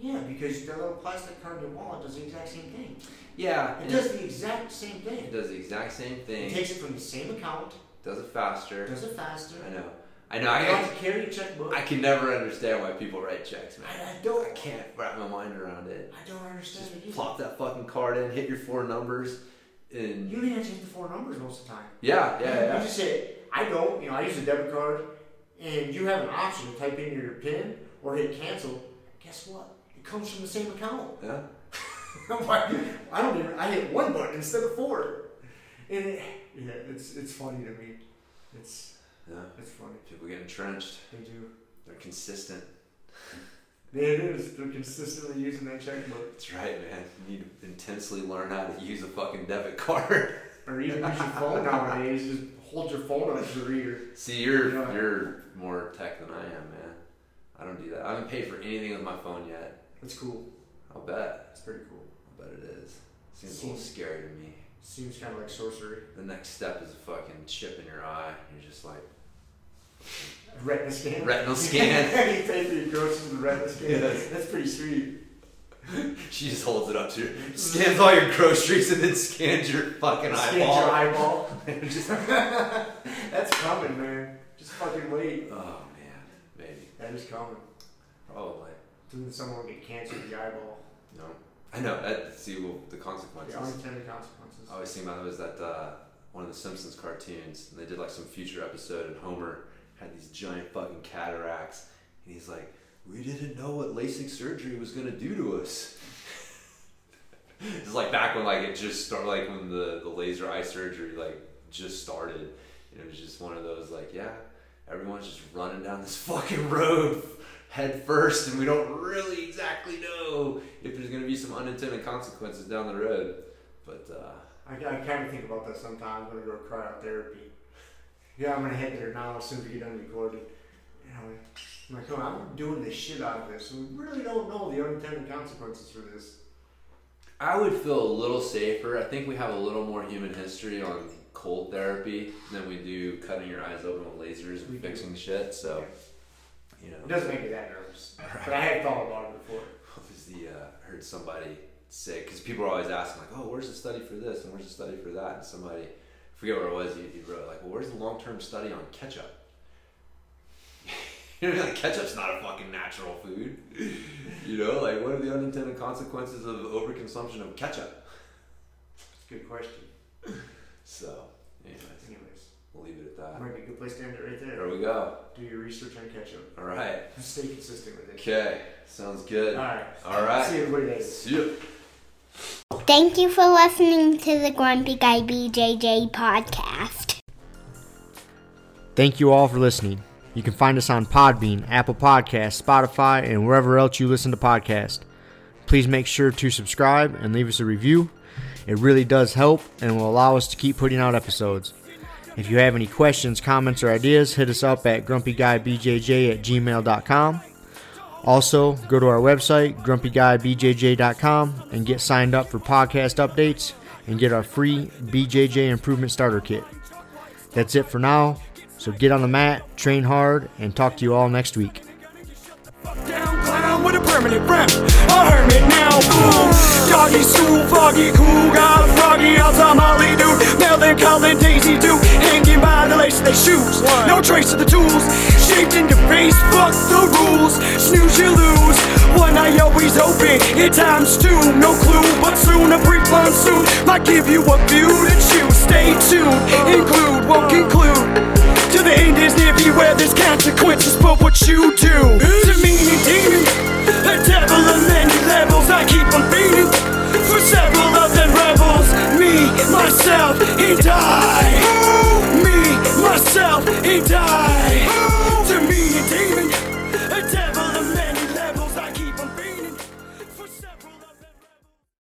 Yeah, because their little plastic card in your wallet does the exact same thing. Yeah. It does the exact same thing. It does the exact same thing. It takes it from the same account. Does it faster. Does it faster. I know. I know. I have to carry a checkbook. I can never understand why people write checks, man. I, I don't. I can't wrap my mind around it. I don't understand it either. Plop that fucking card in, hit your four numbers. And you don't even change the four numbers most of the time. Yeah, yeah, you, yeah. You just say, I don't, you know, I use a debit card, and you have an option to type in your PIN or hit cancel. Guess what? It comes from the same account. Yeah. I don't even, I hit one button instead of four. And it, yeah, it's it's funny to me. It's Yeah. It's funny. People get entrenched. They do. They're consistent. Yeah, it is. They're consistently using that checkbook. That's right, man. You need to intensely learn how to use a fucking debit card. Or even use your phone nowadays. Just hold your phone up to the reader. See, you're yeah. you're more tech than I am, man. I don't do that. I haven't paid for anything with my phone yet. That's cool. I'll bet. It's pretty cool. I'll bet it is. Seems, Seems a little scary to me. Seems kind of like sorcery. The next step is a fucking chip in your eye. You're just like... Retina scan. Retinal scan. You pay for your groceries with a retina scan. Yes. That's pretty sweet. She just holds it up to you. Scans all your groceries and then scans your fucking scans eyeball. Scans your eyeball. Just, that's coming, man. Just fucking wait. Oh, man. Maybe. That is coming. Probably. Doesn't someone get cancer with the eyeball? No. I know. That's the, the consequences. The unintended consequences. I always think about it was that uh, one of the Simpsons cartoons, and they did like some future episode, and Homer had these giant fucking cataracts, and he's like, we didn't know what LASIK surgery was going to do to us. It's like back when like it just started, like when the, the laser eye surgery like just started, and it was just one of those like, yeah, everyone's just running down this fucking road head first, and we don't really exactly know if there's going to be some unintended consequences down the road. But uh, I, I kind of think about that sometimes when I go to cryotherapy. Yeah, I'm going to hit there now as soon as we get done recording. You know, I'm like, oh, I'm doing the shit out of this. We really don't know the unintended consequences for this. I would feel a little safer. I think we have a little more human history on cold therapy than we do cutting your eyes open with lasers and we fixing do. shit. So, yeah. you know. It doesn't make me that nervous. Right. But I had thought about it before. What was the, uh, I heard somebody say, because people are always asking, like, oh, where's the study for this and where's the study for that? And somebody... I forget where it was, you wrote, like, well, where's the long-term study on ketchup? You know, like, ketchup's not a fucking natural food. You know, like, what are the unintended consequences of overconsumption of ketchup? That's a good question. So, anyways. Anyways. We'll leave it at that. Might be a good place to end it right there. There we go. Do your research on ketchup. All right. Stay consistent with it. Okay. Sounds good. All right. All right. See you everybody later. See you. Thank you for listening to the Grumpy Guy B J J Podcast. Thank you all for listening. You can find us on Podbean, Apple Podcasts, Spotify, and wherever else you listen to podcasts. Please make sure to subscribe and leave us a review. It really does help and will allow us to keep putting out episodes. If you have any questions, comments, or ideas, hit us up at grumpy guy b j j at gmail dot com. Also, go to our website, grumpy guy b j j dot com, and get signed up for podcast updates and get our free B J J Improvement Starter Kit. That's it for now, so get on the mat, train hard, and talk to you all next week. With a permanent rep, a hermit now, fool. Doggy school, foggy, cool, got froggy, out on Molly, dude. Now they're calling Daisy, dude. Hanging by the lace of their shoes. No trace of the tools, shaped into face, fuck the rules. Snooze, you lose. One eye always open, at times two, no clue. But soon, a brief monsoon might give you a view to choose. Stay tuned, include, won't conclude. To the end is near, beware, there's consequences for what you do.